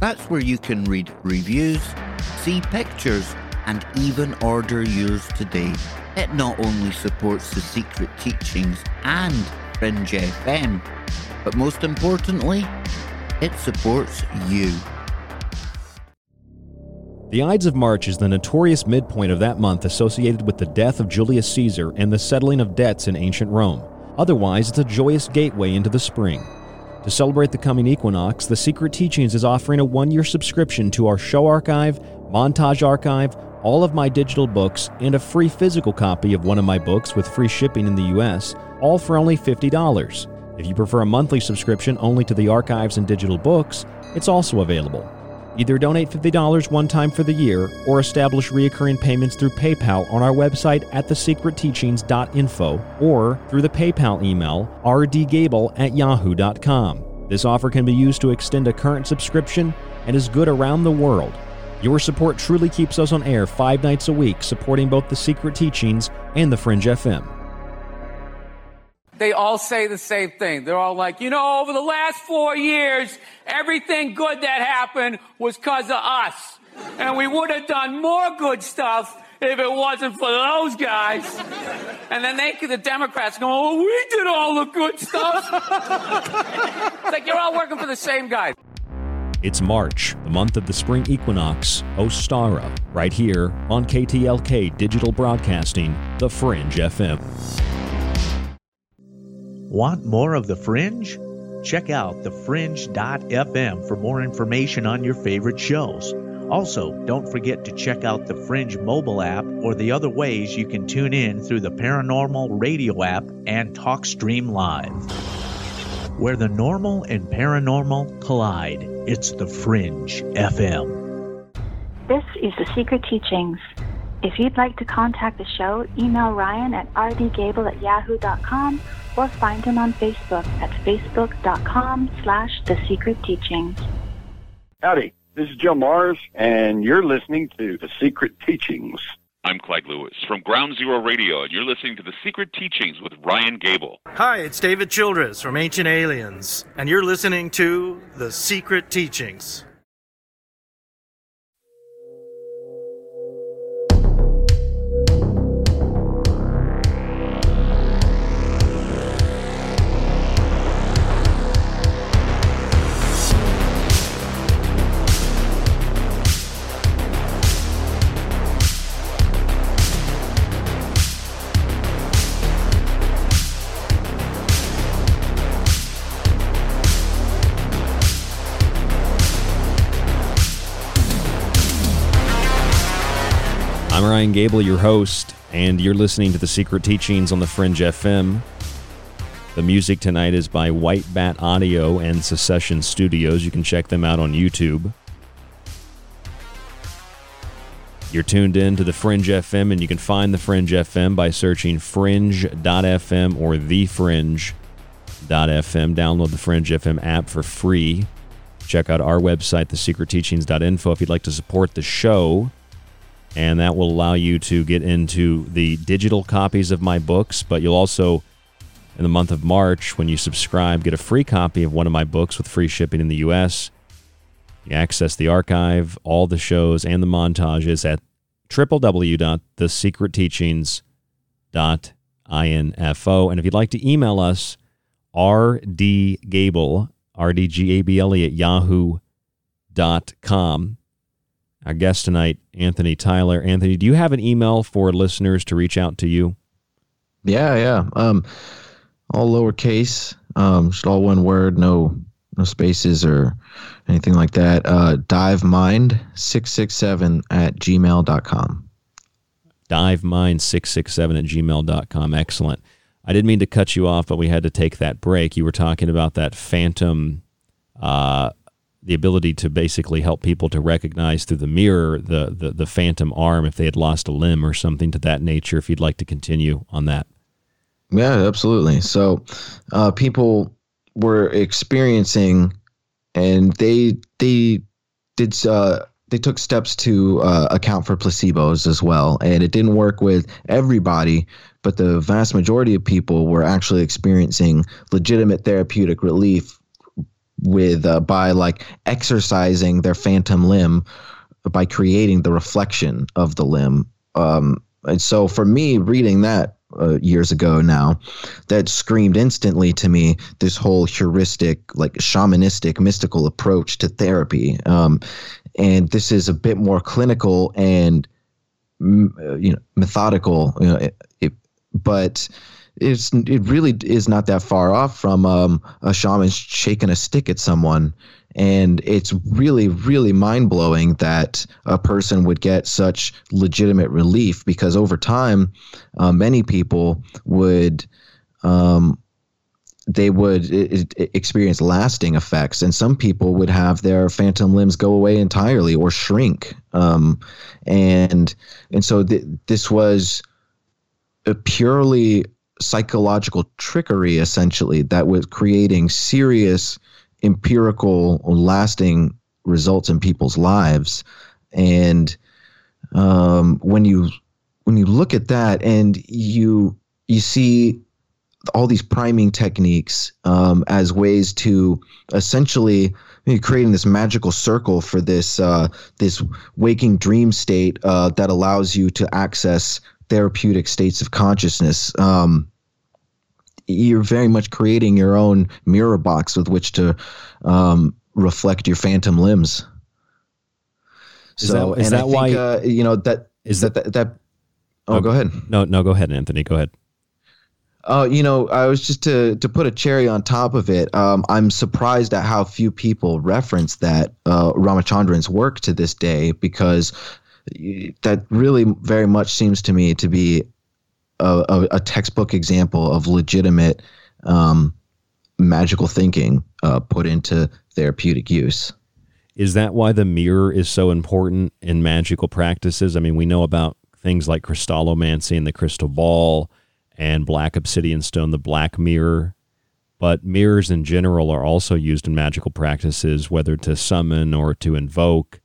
That's where you can read reviews, see pictures, and even order yours today. It not only supports The Secret Teachings and Fringe F M, but most importantly, it supports you. The Ides of March is the notorious midpoint of that month associated with the death of Julius Caesar and the settling of debts in ancient Rome. Otherwise, it's a joyous gateway into the spring. To celebrate the coming equinox, The Secret Teachings is offering a one-year subscription to our show archive, montage archive, all of my digital books, and a free physical copy of one of my books with free shipping in the U S, all for only fifty dollars. If you prefer a monthly subscription only to the archives and digital books, it's also available. Either donate fifty dollars one time for the year or establish reoccurring payments through PayPal on our website at the secret teachings dot info or through the PayPal email r d gable at yahoo dot com. This offer can be used to extend a current subscription and is good around the world. Your support truly keeps us on air five nights a week, supporting both The Secret Teachings and The Fringe F M. They all say the same thing. They're all like, you know, over the last four years, everything good that happened was because of us. And we would have done more good stuff if it wasn't for those guys. And then they, the Democrats go, oh, we did all the good stuff. It's like you're all working for the same guy. It's March, the month of the spring equinox, Ostara, right here on K T L K Digital Broadcasting, The Fringe F M. Want more of The Fringe? Check out the fringe dot f m for more information on your favorite shows. Also, don't forget to check out the Fringe mobile app or the other ways you can tune in through the Paranormal Radio app and TalkStream Live. Where the normal and paranormal collide, it's The Fringe F M. This is The Secret Teachings. If you'd like to contact the show, email Ryan at r d gable at yahoo dot com or find him on Facebook at facebook dot com slash The Secret Teachings. Howdy, this is Joe Mars, and you're listening to The Secret Teachings. I'm Clyde Lewis from Ground Zero Radio, and you're listening to The Secret Teachings with Ryan Gable. Hi, it's David Childress from Ancient Aliens, and you're listening to The Secret Teachings. Ryan Gable, your host, and you're listening to The Secret Teachings on the Fringe F M. The music tonight is by White Bat Audio and Secession Studios. You can check them out on YouTube. You're tuned in to The Fringe F M, and you can find The Fringe F M by searching fringe dot f m or the fringe dot f m. Download the Fringe F M app for free. Check out our website, the secret teachings dot info, if you'd like to support the show. And that will allow you to get into the digital copies of my books, but you'll also, in the month of March, when you subscribe, get a free copy of one of my books with free shipping in the U S. You access the archive, all the shows, and the montages at w w w dot the secret teachings dot info. And if you'd like to email us, rdgable, R D G A B L E at yahoo dot com. Our guest tonight, Anthony Tyler. Anthony, do you have an email for listeners to reach out to you? Yeah, yeah. Um, all lowercase, um, just all one word, no no spaces or anything like that. Uh, DiveMind six six seven at gmail dot com. DiveMind six six seven at gmail dot com. Excellent. I didn't mean to cut you off, but we had to take that break. You were talking about that phantom, uh, the ability to basically help people to recognize through the mirror the, the the phantom arm if they had lost a limb or something to that nature, if you'd like to continue on that. Yeah, absolutely. So uh, people were experiencing, and they they did uh, they took steps to uh, account for placebos as well, and it didn't work with everybody, but the vast majority of people were actually experiencing legitimate therapeutic relief with uh, by like exercising their phantom limb by creating the reflection of the limb. Um, and so for me, reading that uh, years ago now, that screamed instantly to me this whole heuristic, like shamanistic, mystical approach to therapy. Um, and this is a bit more clinical and you know methodical, you know, it, it, but It's it really is not that far off from um, a shaman shaking a stick at someone, and it's really really mind blowing that a person would get such legitimate relief, because over time, uh, many people would um, they would it, it experience lasting effects, and some people would have their phantom limbs go away entirely or shrink, um, and and so th- this was a purely psychological trickery, essentially, that was creating serious empirical or lasting results in people's lives. And um, when you when you look at that and you you see all these priming techniques um, as ways to essentially you know, creating this magical circle for this uh, this waking dream state uh, that allows you to access therapeutic states of consciousness, um, you're very much creating your own mirror box with which to um, reflect your phantom limbs. Is so, that, is and that I think, why uh, you know that is that that, that, that oh, oh, go ahead. No, no, go ahead, Anthony. Go ahead. Oh, uh, you know, I was just to to put a cherry on top of it. Um, I'm surprised at how few people reference that uh, Ramachandran's work to this day, because that really very much seems to me to be a, a, a textbook example of legitimate um, magical thinking uh, put into therapeutic use. Is that why the mirror is so important in magical practices? I mean, we know about things like crystallomancy and the crystal ball and black obsidian stone, the black mirror, but mirrors in general are also used in magical practices, whether to summon or to invoke.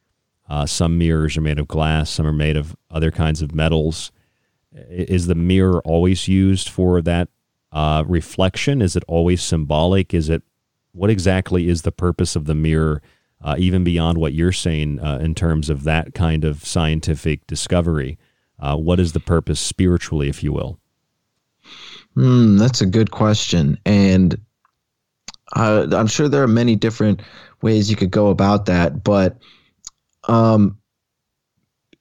Uh, some mirrors are made of glass. Some are made of other kinds of metals. Is the mirror always used for that uh, reflection? Is it always symbolic? Is it what exactly is the purpose of the mirror, uh, even beyond what you're saying uh, in terms of that kind of scientific discovery? Uh, what is the purpose spiritually, if you will? Mm, that's a good question. And uh, I'm sure there are many different ways you could go about that, but Um,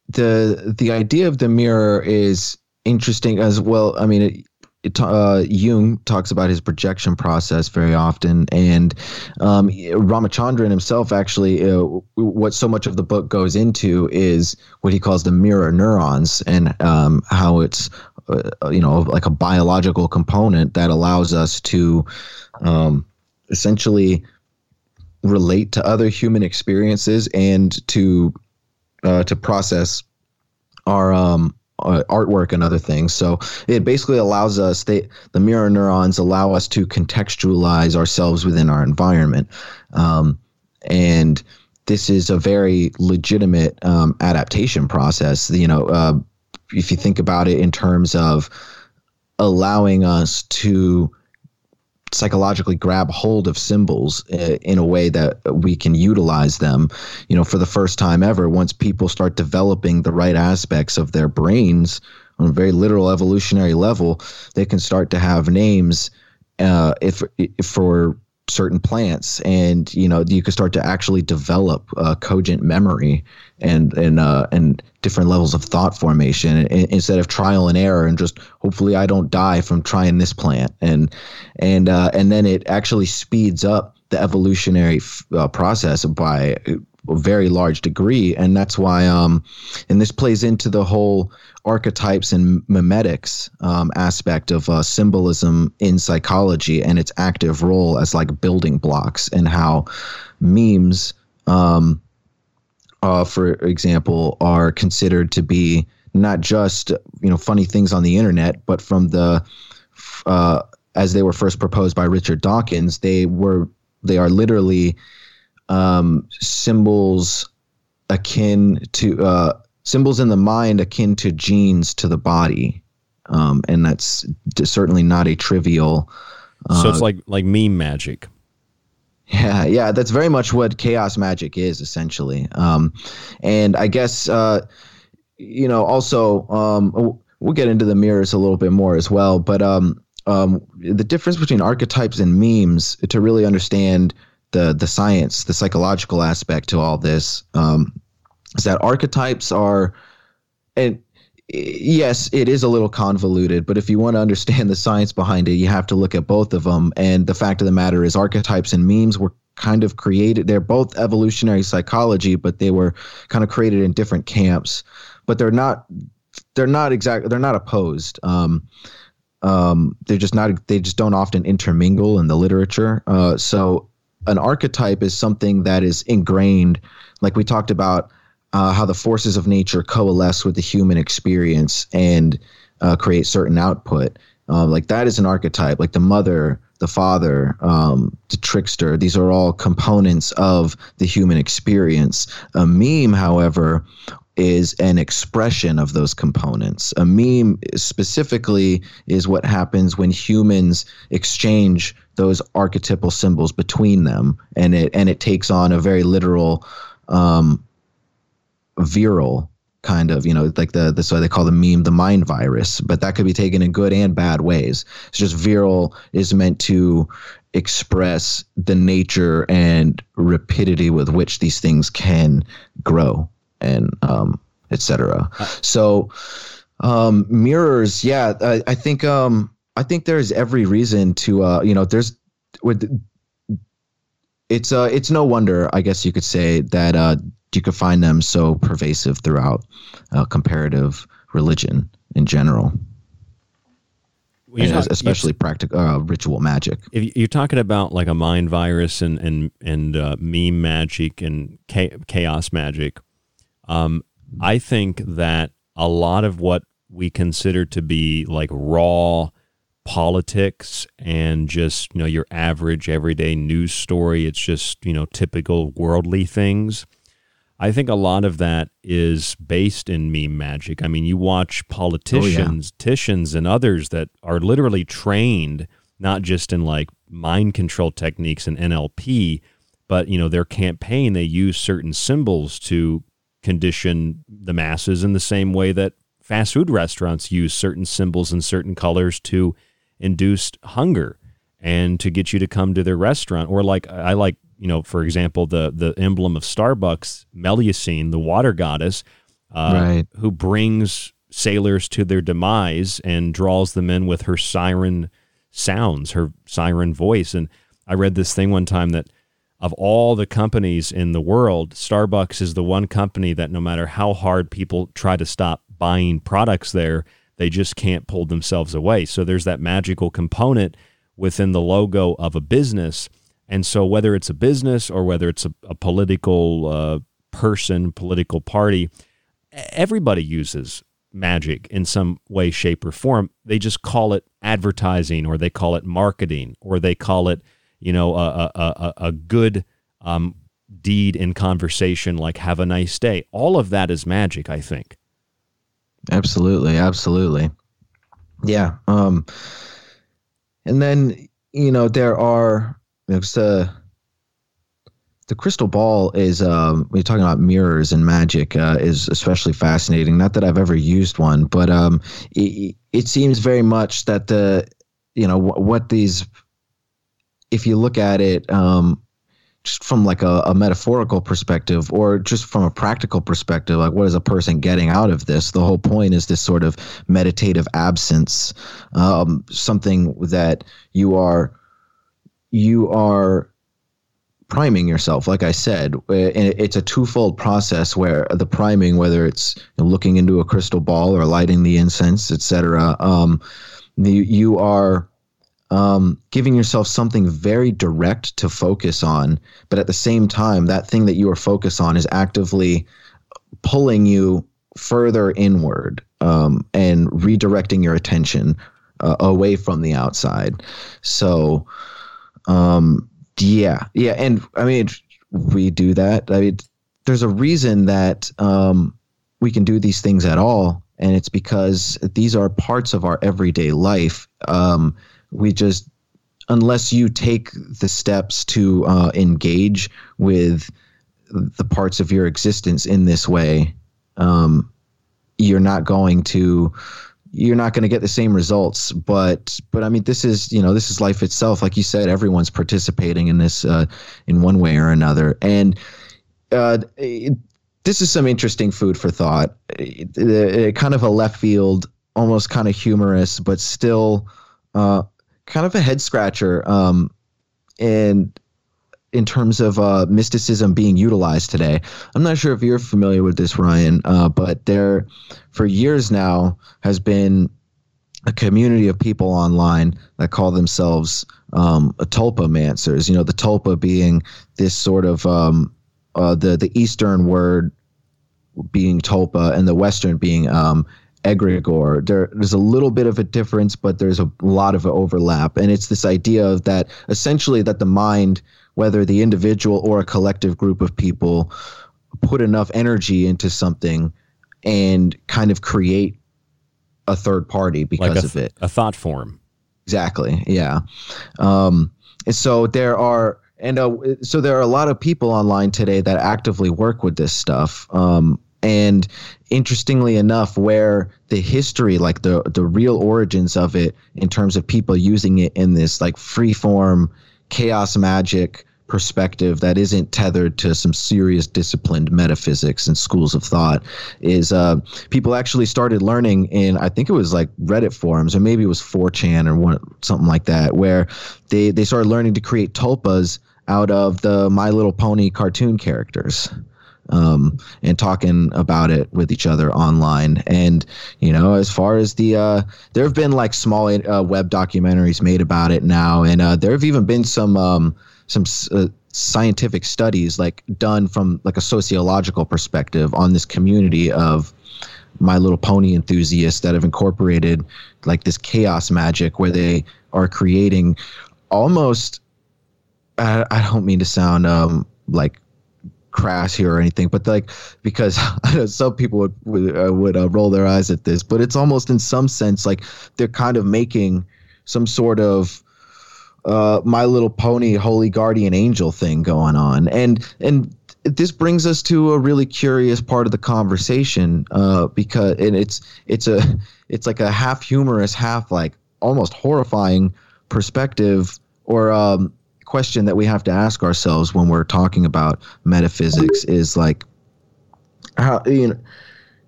the the idea of the mirror is interesting as well. I mean, it, It, uh, Jung talks about his projection process very often, and um, Ramachandran himself actually, uh, what so much of the book goes into is what he calls the mirror neurons, and um, how it's uh, you know like a biological component that allows us to um, essentially relate to other human experiences and to uh, to process our um, Uh, artwork and other things. So it basically allows us, they, the mirror neurons allow us to contextualize ourselves within our environment. Um, and this is a very legitimate um, adaptation process. You know, uh, if you think about it in terms of allowing us to psychologically grab hold of symbols in a way that we can utilize them, you know, for the first time ever. Once people start developing the right aspects of their brains on a very literal evolutionary level, they can start to have names uh, if, if for certain plants, and you know you can start to actually develop uh, cogent memory and and uh, and different levels of thought formation and, instead of trial and error and just hopefully I don't die from trying this plant, and and uh, and then it actually speeds up the evolutionary f- uh, process by a very large degree, and that's why um and this plays into the whole archetypes and memetics um, aspect of uh, symbolism in psychology and its active role as like building blocks, and how memes, um, uh, for example, are considered to be not just, you know, funny things on the internet, but from the, uh, as they were first proposed by Richard Dawkins, they were, they are literally um, symbols akin to, uh, symbols in the mind akin to genes to the body, um, and that's certainly not a trivial. Uh, so it's like like meme magic. Yeah, yeah, that's very much what chaos magic is, essentially. Um, and I guess uh, you know, also um, we'll get into the mirrors a little bit more as well. But um, um, the difference between archetypes and memes, to really understand the the science, the psychological aspect to all this. Um, Is that archetypes are, and yes, it is a little convoluted, but if you want to understand the science behind it, you have to look at both of them. And the fact of the matter is, archetypes and memes were kind of created, they're both evolutionary psychology, but they were kind of created in different camps. But they're not, they're not exactly, they're not opposed. Um, um, they're just not, they just don't often intermingle in the literature. Uh, so an archetype is something that is ingrained, like we talked about. Uh, how the forces of nature coalesce with the human experience and uh, create certain output. Uh, like that is an archetype, like the mother, the father, um, the trickster. These are all components of the human experience. A meme, however, is an expression of those components. A meme specifically is what happens when humans exchange those archetypal symbols between them, and it and it takes on a very literal um viral kind of, you know, like the, that's why they call the meme the mind virus, but that could be taken in good and bad ways. It's just viral is meant to express the nature and rapidity with which these things can grow, and um, et cetera. So um, mirrors, yeah, I, I think um, I think there's every reason to, uh, you know, there's with it's uh, it's no wonder, I guess you could say that. Uh, You could find them so pervasive throughout uh, comparative religion in general, well, not, especially practical uh, ritual magic. If you're talking about like a mind virus and and and uh, meme magic and chaos magic, um, I think that a lot of what we consider to be like raw politics and just, you know, your average everyday news story, it's just, you know, typical worldly things. I think a lot of that is based in meme magic. I mean, you watch politicians, oh, yeah. titians, and others that are literally trained not just in like mind control techniques and N L P, but, you know, their campaign, they use certain symbols to condition the masses in the same way that fast food restaurants use certain symbols and certain colors to induce hunger and to get you to come to their restaurant. Or like, I like, you know, for example, the the emblem of Starbucks, Melusine, the water goddess, uh, right. who brings sailors to their demise and draws them in with her siren sounds, her siren voice. And I read this thing one time that of all the companies in the world, Starbucks is the one company that no matter how hard people try to stop buying products there, they just can't pull themselves away. So there's that magical component within the logo of a business. And so whether it's a business or whether it's a, a political uh, person, political party, everybody uses magic in some way, shape, or form. They just call it advertising, or they call it marketing, or they call it, you know, a, a, a good um, deed in conversation, like have a nice day. All of that is magic, I think. Absolutely. Absolutely. Yeah. Um, and then, you know, there are, it's, uh, the crystal ball is, um, we're talking about mirrors and magic, uh, is especially fascinating. Not that I've ever used one, but um, it, it seems very much that the, you know, w- what these, if you look at it um, just from like a, a metaphorical perspective, or just from a practical perspective, like what is a person getting out of this? The whole point is this sort of meditative absence, um, something that you are, you are priming yourself. Like I said, it's a twofold process where the priming, whether it's looking into a crystal ball or lighting the incense, et cetera, um, you, you are um, giving yourself something very direct to focus on. But at the same time, that thing that you are focused on is actively pulling you further inward um, and redirecting your attention uh, away from the outside. So, um, yeah, yeah. And I mean, we do that. I mean, there's a reason that um, we can do these things at all. And it's because these are parts of our everyday life. Um, we just, unless you take the steps to uh, engage with the parts of your existence in this way, um, you're not going to, you're not going to get the same results. But, but I mean, this is, you know, this is life itself. Like you said, everyone's participating in this uh, in one way or another. And uh, it, this is some interesting food for thought. It, it, it, kind of a left field, almost kind of humorous, but still uh, kind of a head scratcher. Um, and in terms of uh, mysticism being utilized today, I'm not sure if you're familiar with this, Ryan, uh, but there for years now has been a community of people online that call themselves um, tulpamancers, you know, the tulpa being this sort of um, uh, the, the Eastern word being tulpa and the Western being um, egregore. There, there's a little bit of a difference, but there's a lot of overlap. And it's this idea of that essentially that the mind, whether the individual or a collective group of people, put enough energy into something and kind of create a third party because like a, of it. A thought form. Exactly. Yeah. Um, and so there are, and uh, so there are a lot of people online today that actively work with this stuff. Um, and interestingly enough, where the history, like the, the real origins of it in terms of people using it in this like free form chaos magic perspective that isn't tethered to some serious disciplined metaphysics and schools of thought is uh, people actually started learning in, I think it was like Reddit forums, or maybe it was four chan or one, something like that, where they, they started learning to create tulpas out of the My Little Pony cartoon characters um, and talking about it with each other online. And, you know, as far as the, uh, there have been like small uh, web documentaries made about it now. And uh, there have even been some, um, some uh, scientific studies like done from like a sociological perspective on this community of My Little Pony enthusiasts that have incorporated like this chaos magic where they are creating almost, I, I don't mean to sound um, like crass here or anything, but like, because I know some people would, would, would uh, roll their eyes at this, but it's almost in some sense like they're kind of making some sort of Uh, My Little Pony Holy Guardian Angel thing going on. And and this brings us to a really curious part of the conversation uh, because and it's it's a it's like a half humorous, half like almost horrifying perspective or um, question that we have to ask ourselves when we're talking about metaphysics is like how you know,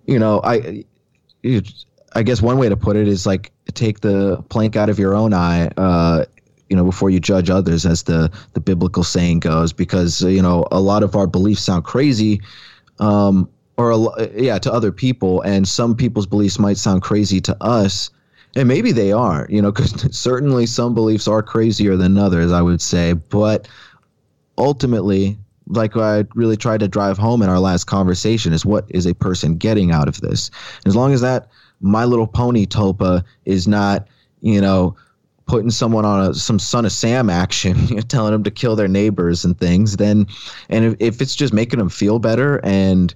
you know I I guess one way to put it is like take the plank out of your own eye, uh, you know, before you judge others, as the, the biblical saying goes, because, you know, a lot of our beliefs sound crazy, um, or, a, yeah, to other people. And some people's beliefs might sound crazy to us, and maybe they are, you know, because certainly some beliefs are crazier than others, I would say. But ultimately, like I really tried to drive home in our last conversation, is what is a person getting out of this? As long as that My Little Pony Topa is not, you know, putting someone on a, some Son of Sam action, you know, telling them to kill their neighbors and things, then, and if, if it's just making them feel better and,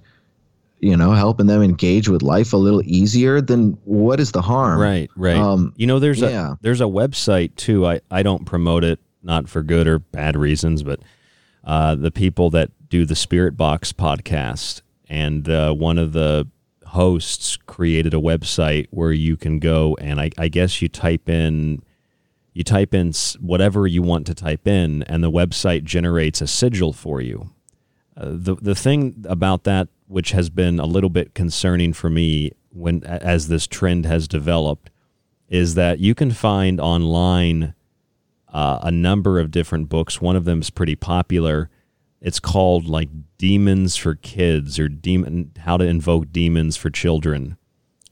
you know, helping them engage with life a little easier, then what is the harm? Right, right. Um, you know, there's yeah. a there's a website too. I, I don't promote it, not for good or bad reasons, but uh, the people that do the Spirit Box podcast, and uh, one of the hosts created a website where you can go and I, I guess you type in you type in whatever you want to type in, and the website generates a sigil for you. Uh, the the thing about that, which has been a little bit concerning for me when as this trend has developed, is that you can find online uh, a number of different books. One of them is pretty popular. It's called like Demons for Kids, or demon how to invoke demons for children,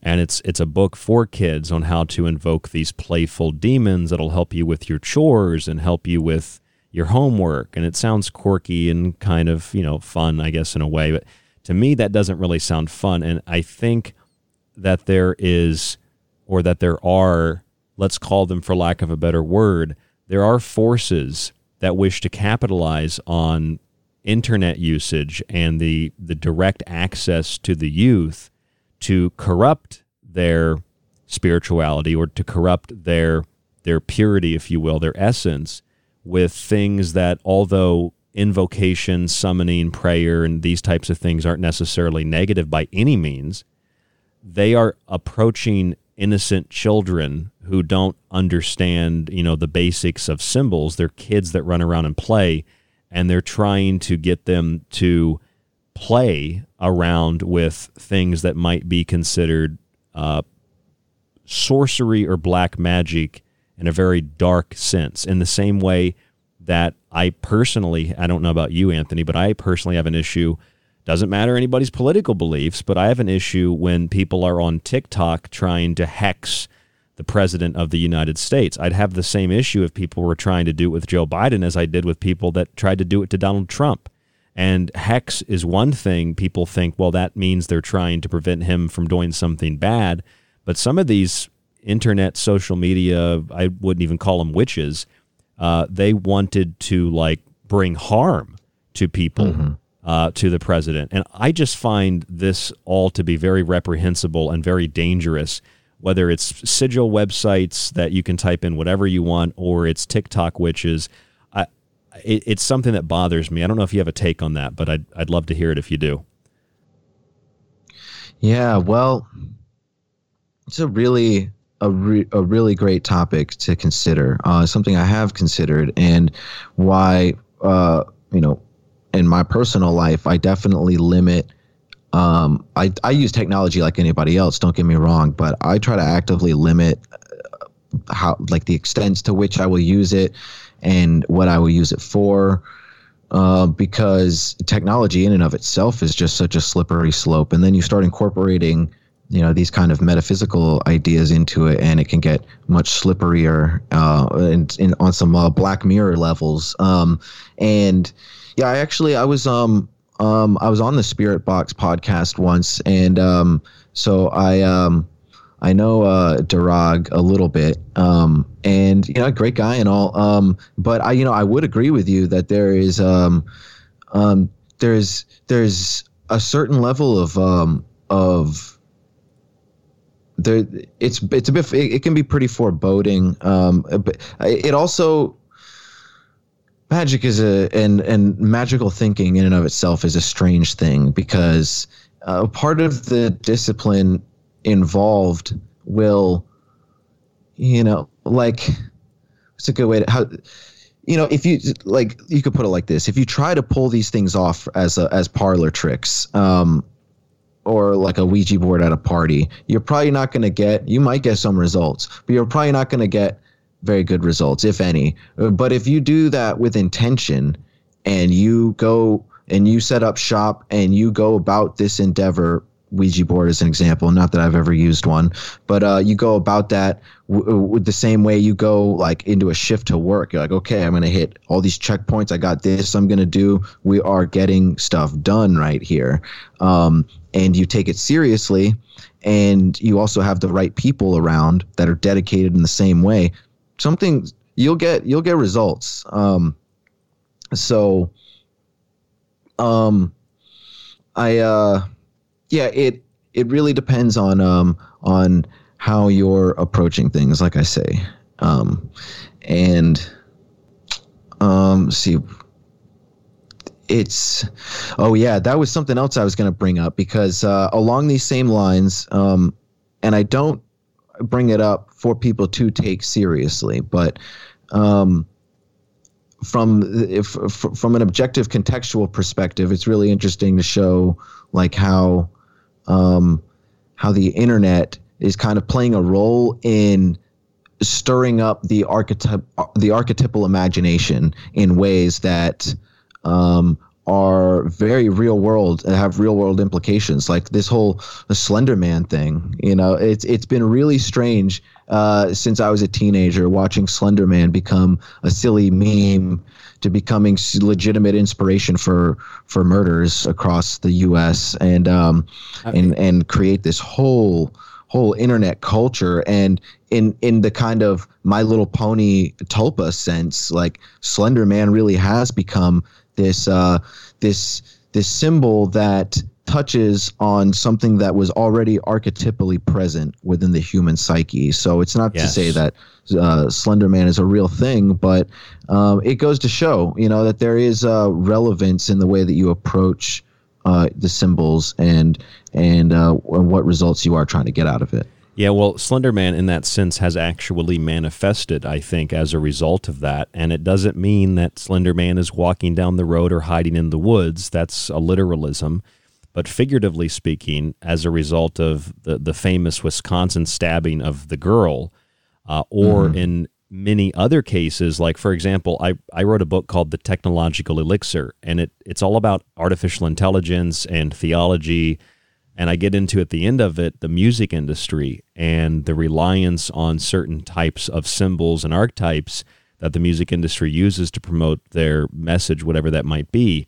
and it's it's a book for kids on how to invoke these playful demons that'll help you with your chores and help you with your homework. And it sounds quirky and kind of, you know, fun, I guess, in a way, but to me, that doesn't really sound fun. And I think that there is, or that there are, let's call them, for lack of a better word, there are forces that wish to capitalize on internet usage and the, the direct access to the youth to corrupt their spirituality, or to corrupt their, their purity, if you will, their essence, with things that, although invocation, summoning, prayer, and these types of things aren't necessarily negative by any means, they are approaching innocent children who don't understand, you know, the basics of symbols. They're kids that run around and play, and they're trying to get them to play around with things that might be considered uh, sorcery or black magic in a very dark sense, in the same way that I personally, I don't know about you, Anthony, but I personally have an issue. Doesn't matter anybody's political beliefs, but I have an issue when people are on TikTok trying to hex the president of the United States. I'd have the same issue if people were trying to do it with Joe Biden as I did with people that tried to do it to Donald Trump. And hex is one thing. People think, well, that means they're trying to prevent him from doing something bad. But some of these internet, social media, I wouldn't even call them witches, Uh, they wanted to, like, bring harm to people, mm-hmm. uh, to the president. And I just find this all to be very reprehensible and very dangerous, whether it's sigil websites that you can type in whatever you want, or it's TikTok witches. I, it, it's something that bothers me. I don't know if you have a take on that, but I'd, I'd love to hear it if you do. Yeah, well, it's a really... A, re- a really great topic to consider, uh, something I have considered, and why, uh, you know, in my personal life, I definitely limit, um, I, I use technology like anybody else, don't get me wrong, but I try to actively limit how, like, the extents to which I will use it and what I will use it for, uh, because technology in and of itself is just such a slippery slope. And then you start incorporating, you know, these kind of metaphysical ideas into it, and it can get much slipperier, uh, and, and on some uh, Black Mirror levels. Um, and yeah, I actually, I was, um, um, I was on the Spirit Box podcast once, and um, so I, um, I know uh, Durag a little bit, um, and you know, a great guy and all. Um, but I, you know, I would agree with you that there is, um, um, there's, there's a certain level of, um, of There, it's it's a bit it, it can be pretty foreboding, um, but it also magic is a and and magical thinking in and of itself is a strange thing, because uh, part of the discipline involved will, you know, like, it's a good way to how you know if you like you could put it like this: if you try to pull these things off as a, as parlor tricks, um, or like a Ouija board at a party, you're probably not going to get, you might get some results, but you're probably not going to get very good results, if any. But if you do that with intention and you go and you set up shop and you go about this endeavor, Ouija board is an example, not that I've ever used one, but uh, you go about that w- w- the same way you go like into a shift to work. You're like, okay, I'm going to hit all these checkpoints. I got this. I'm going to do. We are getting stuff done right here. Um, and you take it seriously, and you also have the right people around that are dedicated in the same way. Something you'll get, you'll get results. Um, so, um, I, uh, Yeah, it it really depends on um on how you're approaching things, like I say, um, and um see, it's oh yeah, that was something else I was gonna bring up because uh, along these same lines, um, and I don't bring it up for people to take seriously, but um. From if from an objective contextual perspective, it's really interesting to show like how um, how the internet is kind of playing a role in stirring up the archetype, the archetypal imagination in ways that um, are very real world and have real world implications. Like this whole the Slender Man thing, you know, it's it's been really strange. Uh, since I was a teenager, watching Slender Man become a silly meme to becoming legitimate inspiration for for murders across the U S and um okay. and and create this whole whole internet culture, and in in the kind of My Little Pony tulpa sense, like Slender Man really has become this uh, this this symbol that touches on something that was already archetypally present within the human psyche. So it's not yes. to say that uh, Slender Man is a real thing, but um, it goes to show, you know, that there is uh, relevance in the way that you approach uh, the symbols and and uh, what results you are trying to get out of it. Yeah, well, Slender Man in that sense has actually manifested, I think, as a result of that. And it doesn't mean that Slender Man is walking down the road or hiding in the woods. That's a literalism. But figuratively speaking, as a result of the, the famous Wisconsin stabbing of the girl, uh, or mm-hmm. in many other cases, like, for example, I, I wrote a book called The Technological Elixir, and it it's all about artificial intelligence and theology. And I get into, at the end of it, the music industry and the reliance on certain types of symbols and archetypes that the music industry uses to promote their message, whatever that might be.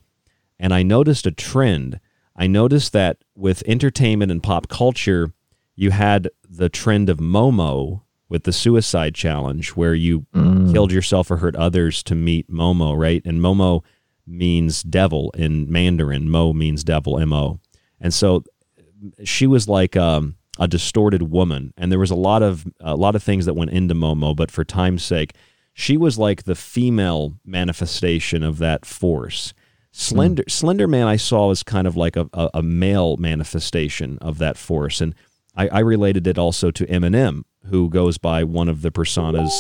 And I noticed a trend. I noticed that with entertainment and pop culture, you had the trend of Momo with the suicide challenge, where you mm. killed yourself or hurt others to meet Momo, right? And Momo means devil in Mandarin. Mo means devil, M O. And so she was like um, a distorted woman, and there was a lot of a lot of things that went into Momo, but for time's sake, she was like the female manifestation of that force. Slender, mm. Slender Man I saw as kind of like a, a, a male manifestation of that force. And I, I related it also to Eminem, who goes by one of the personas,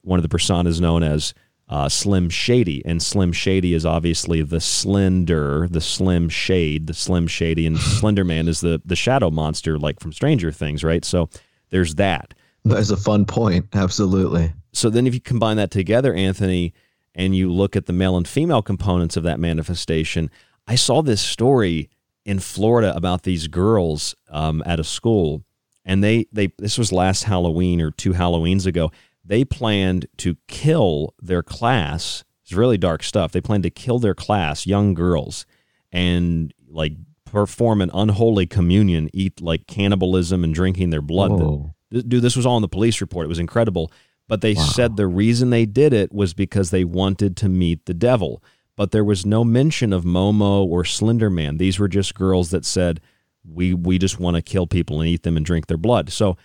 one of the personas known as uh, Slim Shady. And Slim Shady is obviously the slender, the slim shade, the Slim Shady. And Slender Man is the, the shadow monster, like from Stranger Things, right? So there's that. That's a fun point. Absolutely. So then if you combine that together, Anthony, and you look at the male and female components of that manifestation, I saw this story in Florida about these girls um, at a school, and they, they this was last Halloween or two Halloweens ago, they planned to kill their class. It's really dark stuff. They planned to kill their class, young girls, and like perform an unholy communion, eat like cannibalism and drinking their blood. Whoa. Dude, this was all in the police report. It was incredible. But they wow. said the reason they did it was because they wanted to meet the devil. But there was no mention of Momo or Slender Man. These were just girls that said, we we just want to kill people and eat them and drink their blood. So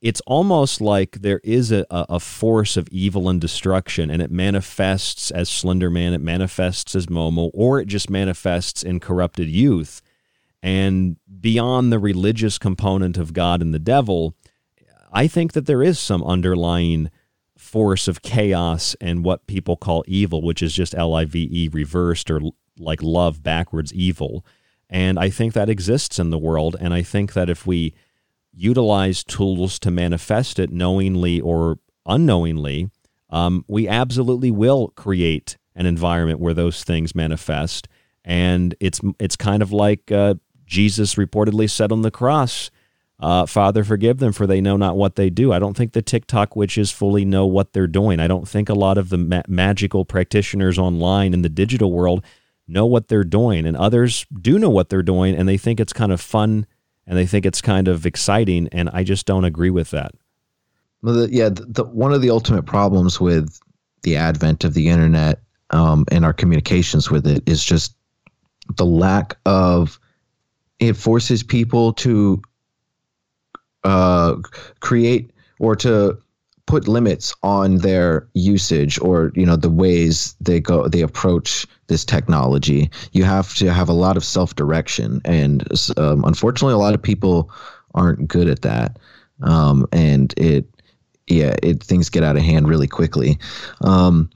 it's almost like there is a, a force of evil and destruction, and it manifests as Slender Man, it manifests as Momo, or it just manifests in corrupted youth. And beyond the religious component of God and the devil, I think that there is some underlying force of chaos and what people call evil, which is just L I V E reversed, or like love backwards evil. And I think that exists in the world. And I think that if we utilize tools to manifest it knowingly or unknowingly, um, we absolutely will create an environment where those things manifest. And it's it's kind of like uh, Jesus reportedly said on the cross, uh, Father, forgive them, for they know not what they do. I don't think the TikTok witches fully know what they're doing. I don't think a lot of the ma- magical practitioners online in the digital world know what they're doing. And others do know what they're doing, and they think it's kind of fun, and they think it's kind of exciting, and I just don't agree with that. Well, the, yeah, the, the, one of the ultimate problems with the advent of the internet um, and our communications with it is just the lack of – it forces people to uh, create or to put limits on their usage or, you know, the ways they go – they approach – this technology. You have to have a lot of self-direction, and um, unfortunately a lot of people aren't good at that, um, and it yeah it things get out of hand really quickly, um,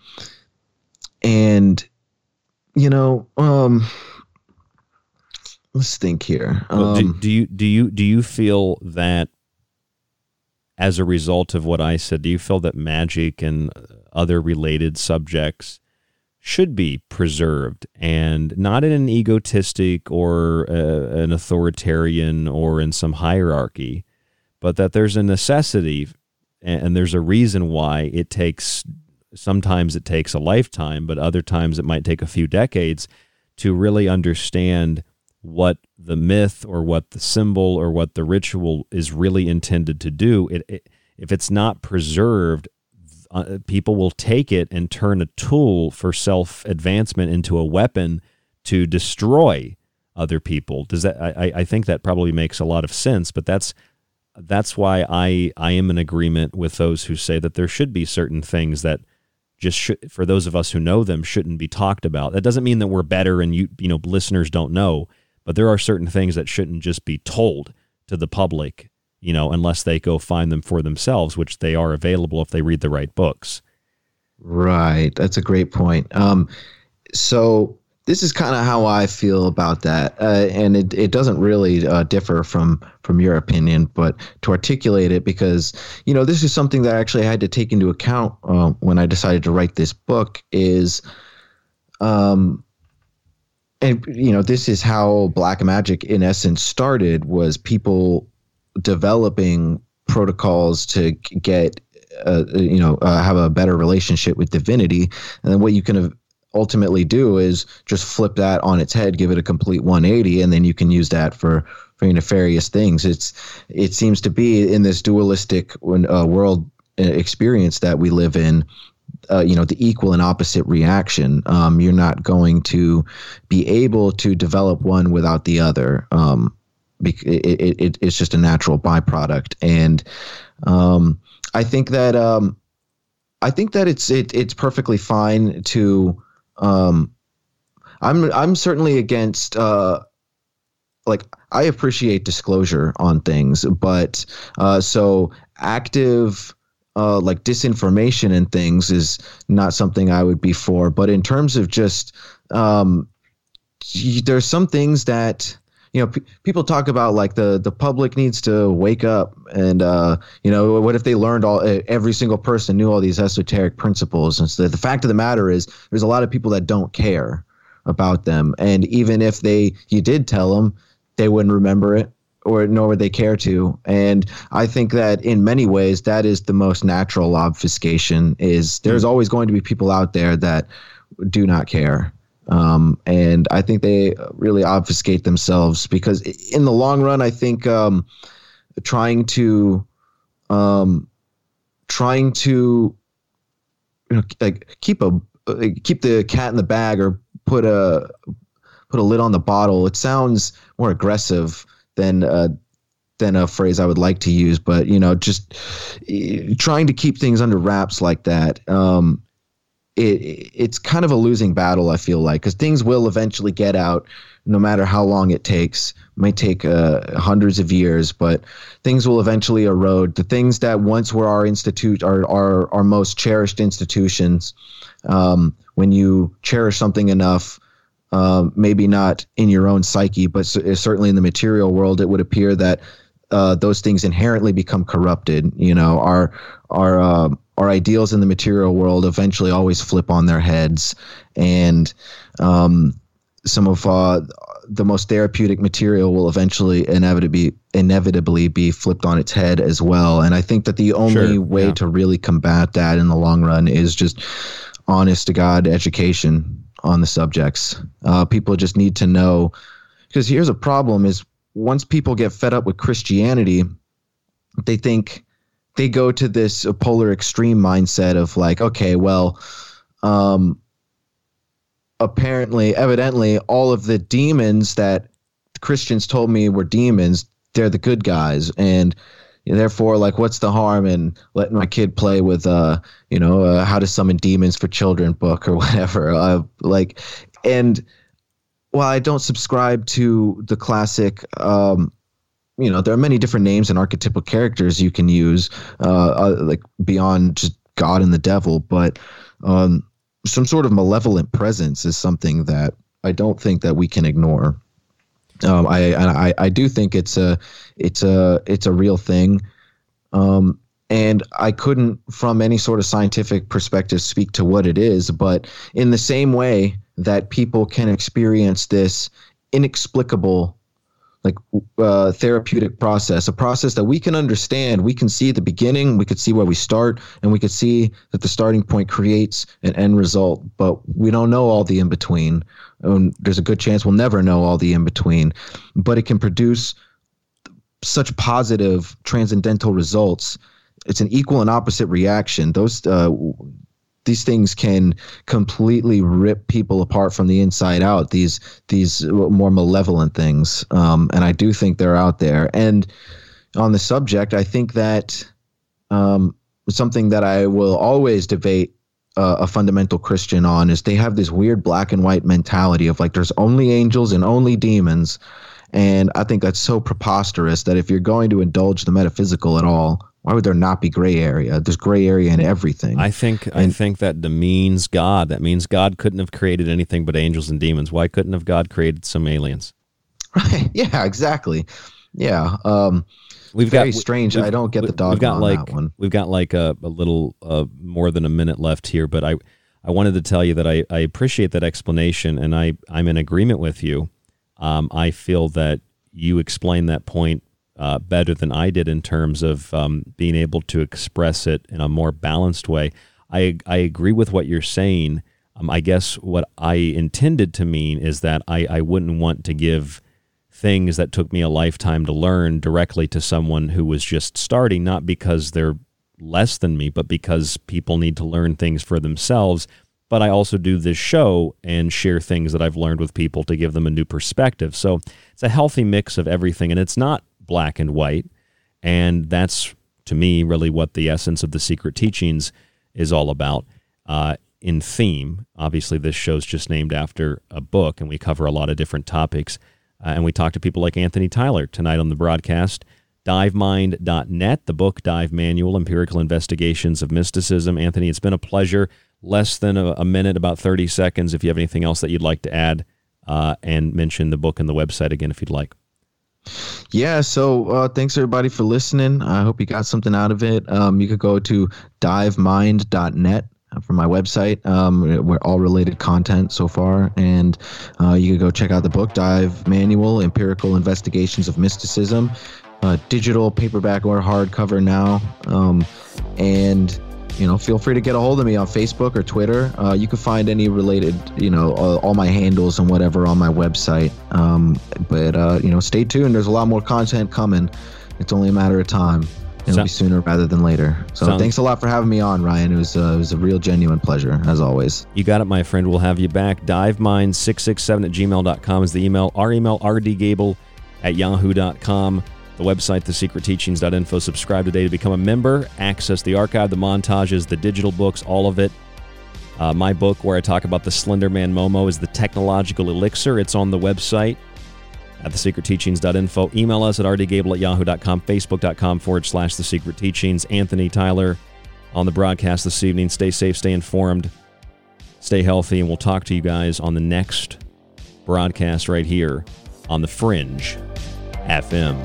and you know um, let's think here. Um, well, do, do you do you do you feel that as a result of what I said, do you feel that magic and other related subjects should be preserved, and not in an egotistic or uh, an authoritarian or in some hierarchy, but that there's a necessity and there's a reason why it takes, sometimes it takes a lifetime, but other times it might take a few decades to really understand what the myth or what the symbol or what the ritual is really intended to do. It, it if it's not preserved, Uh, people will take it and turn a tool for self-advancement into a weapon to destroy other people. Does that? I, I think that probably makes a lot of sense, but that's that's why I I am in agreement with those who say that there should be certain things that just should, for those of us who know them, shouldn't be talked about. That doesn't mean that we're better and you you know listeners don't know, but there are certain things that shouldn't just be told to the public, you know, unless they go find them for themselves, which they are available if they read the right books. Right. That's a great point. Um, so this is kind of how I feel about that. Uh, and it, it doesn't really uh, differ from, from your opinion, but to articulate it, because, you know, this is something that I actually had to take into account uh, when I decided to write this book is, um, and, you know, this is how black magic in essence started, was people developing protocols to get, uh, you know, uh, have a better relationship with divinity. And then what you can ultimately do is just flip that on its head, give it a complete one eighty, and then you can use that for, for nefarious things. It's it seems to be in this dualistic uh, world experience that we live in, uh, you know, the equal and opposite reaction. Um, you're not going to be able to develop one without the other. Um, It, it, it's just a natural byproduct, and um, I think that um, I think that it's it, it's perfectly fine to. Um, I'm I'm certainly against. Uh, like I appreciate disclosure on things, but uh, so active uh, like disinformation and things is not something I would be for. But in terms of just um, there's some things that, you know, p- people talk about like the, the public needs to wake up, and, uh, you know, what if they learned all, every single person knew all these esoteric principles. And so the fact of the matter is there's a lot of people that don't care about them. And even if they, you did tell them, they wouldn't remember it, or nor would they care to. And I think that in many ways, that is the most natural obfuscation, is there's always going to be people out there that do not care. Um, and I think they really obfuscate themselves, because in the long run, I think, um, trying to, um, trying to, you know, like keep a, keep the cat in the bag, or put a, put a lid on the bottle. It sounds more aggressive than, uh, than a phrase I would like to use, but, you know, just trying to keep things under wraps like that, um, It, it's kind of a losing battle, I feel like, because things will eventually get out, no matter how long it takes. It might take uh, hundreds of years, but things will eventually erode. The things that once were our institute, our our, our most cherished institutions, um, when you cherish something enough, um, maybe not in your own psyche, but certainly in the material world, it would appear that uh, those things inherently become corrupted. You know, our our uh, our ideals in the material world eventually always flip on their heads, and um, some of uh, the most therapeutic material will eventually inevitably inevitably be flipped on its head as well. And I think that the only sure, way yeah. to really combat that in the long run is just honest to God education on the subjects. Uh, people just need to know, because here's a problem is once people get fed up with Christianity, they think they go to this polar extreme mindset of like, okay, well, um, apparently, evidently, all of the demons that Christians told me were demons, they're the good guys. And therefore, like, what's the harm in letting my kid play with, uh, you know, uh, how to summon demons for children book or whatever. Uh, like, and while I don't subscribe to the classic, um, you know, there are many different names and archetypal characters you can use, uh, uh, like beyond just God and the devil, but um, some sort of malevolent presence is something that I don't think that we can ignore. Um, I, I I do think it's a it's a it's a real thing, um, and I couldn't, from any sort of scientific perspective, speak to what it is. But in the same way that people can experience this inexplicable, like uh, therapeutic process, a process that we can understand, we can see the beginning, we could see where we start, and we could see that the starting point creates an end result. But we don't know all the in between. And there's a good chance we'll never know all the in-between, but it can produce such positive transcendental results. It's an equal and opposite reaction. Those uh, these things can completely rip people apart from the inside out, these these more malevolent things. Um, and I do think they're out there. And on the subject, I think that um, something that I will always debate Uh, a fundamental Christian on is they have this weird black and white mentality of like, there's only angels and only demons. And I think that's so preposterous that if you're going to indulge the metaphysical at all, why would there not be gray area? There's gray area in everything. I think, and, I think that demeans God. That means God couldn't have created anything but angels and demons. Why couldn't have God created some aliens? Right. Yeah, exactly. Yeah. Um, We've Very got, strange. I don't get the dog on like, that one. We've got like a, a little uh, more than a minute left here, but I, I wanted to tell you that I, I appreciate that explanation, and I, I'm in agreement with you. Um, I feel that you explained that point uh, better than I did in terms of um, being able to express it in a more balanced way. I, I agree with what you're saying. Um, I guess what I intended to mean is that I, I wouldn't want to give things that took me a lifetime to learn directly to someone who was just starting, not because they're less than me, but because people need to learn things for themselves. But I also do this show and share things that I've learned with people to give them a new perspective. So it's a healthy mix of everything, and it's not black and white. And that's, to me, really what the essence of the Secret Teachings is all about. Uh, in theme, obviously this show's just named after a book, and we cover a lot of different topics. Uh, and we talked to people like Anthony Tyler tonight on the broadcast. Divemind dot net, the book Dive Manual, Empirical Investigations of Mysticism. Anthony, it's been a pleasure. Less than a, a minute, about thirty seconds, if you have anything else that you'd like to add, uh, and mention the book and the website again if you'd like. Yeah, so uh, thanks everybody for listening. I hope you got something out of it. Um, you could go to divemind dot net. From my website, um, we're all related content so far, and uh, you can go check out the book Dive Manual: Empirical Investigations of Mysticism, uh, digital, paperback, or hardcover now. Um, and you know, feel free to get a hold of me on Facebook or Twitter. Uh, you can find any related, you know, all, all my handles and whatever on my website. Um, but uh, you know, stay tuned. There's a lot more content coming. It's only a matter of time. It'll so, be sooner rather than later. So sounds, thanks a lot for having me on, Ryan. It was, uh, it was a real genuine pleasure, as always. You got it, my friend. We'll have you back. divemind six six seven at gmail dot com is the email. Our email, r d gable at yahoo dot com. The website, the secret teachings dot info. Subscribe today to become a member. Access the archive, the montages, the digital books, all of it. Uh, my book, where I talk about the Slender Man Momo, is the technological elixir. It's on the website at the secret teachings dot info. Email us at r d gable at yahoo dot com, facebook.com forward slash the secret teachings. Anthony Tyler on the broadcast this evening. Stay safe, stay informed, stay healthy, and we'll talk to you guys on the next broadcast right here on the Fringe F M.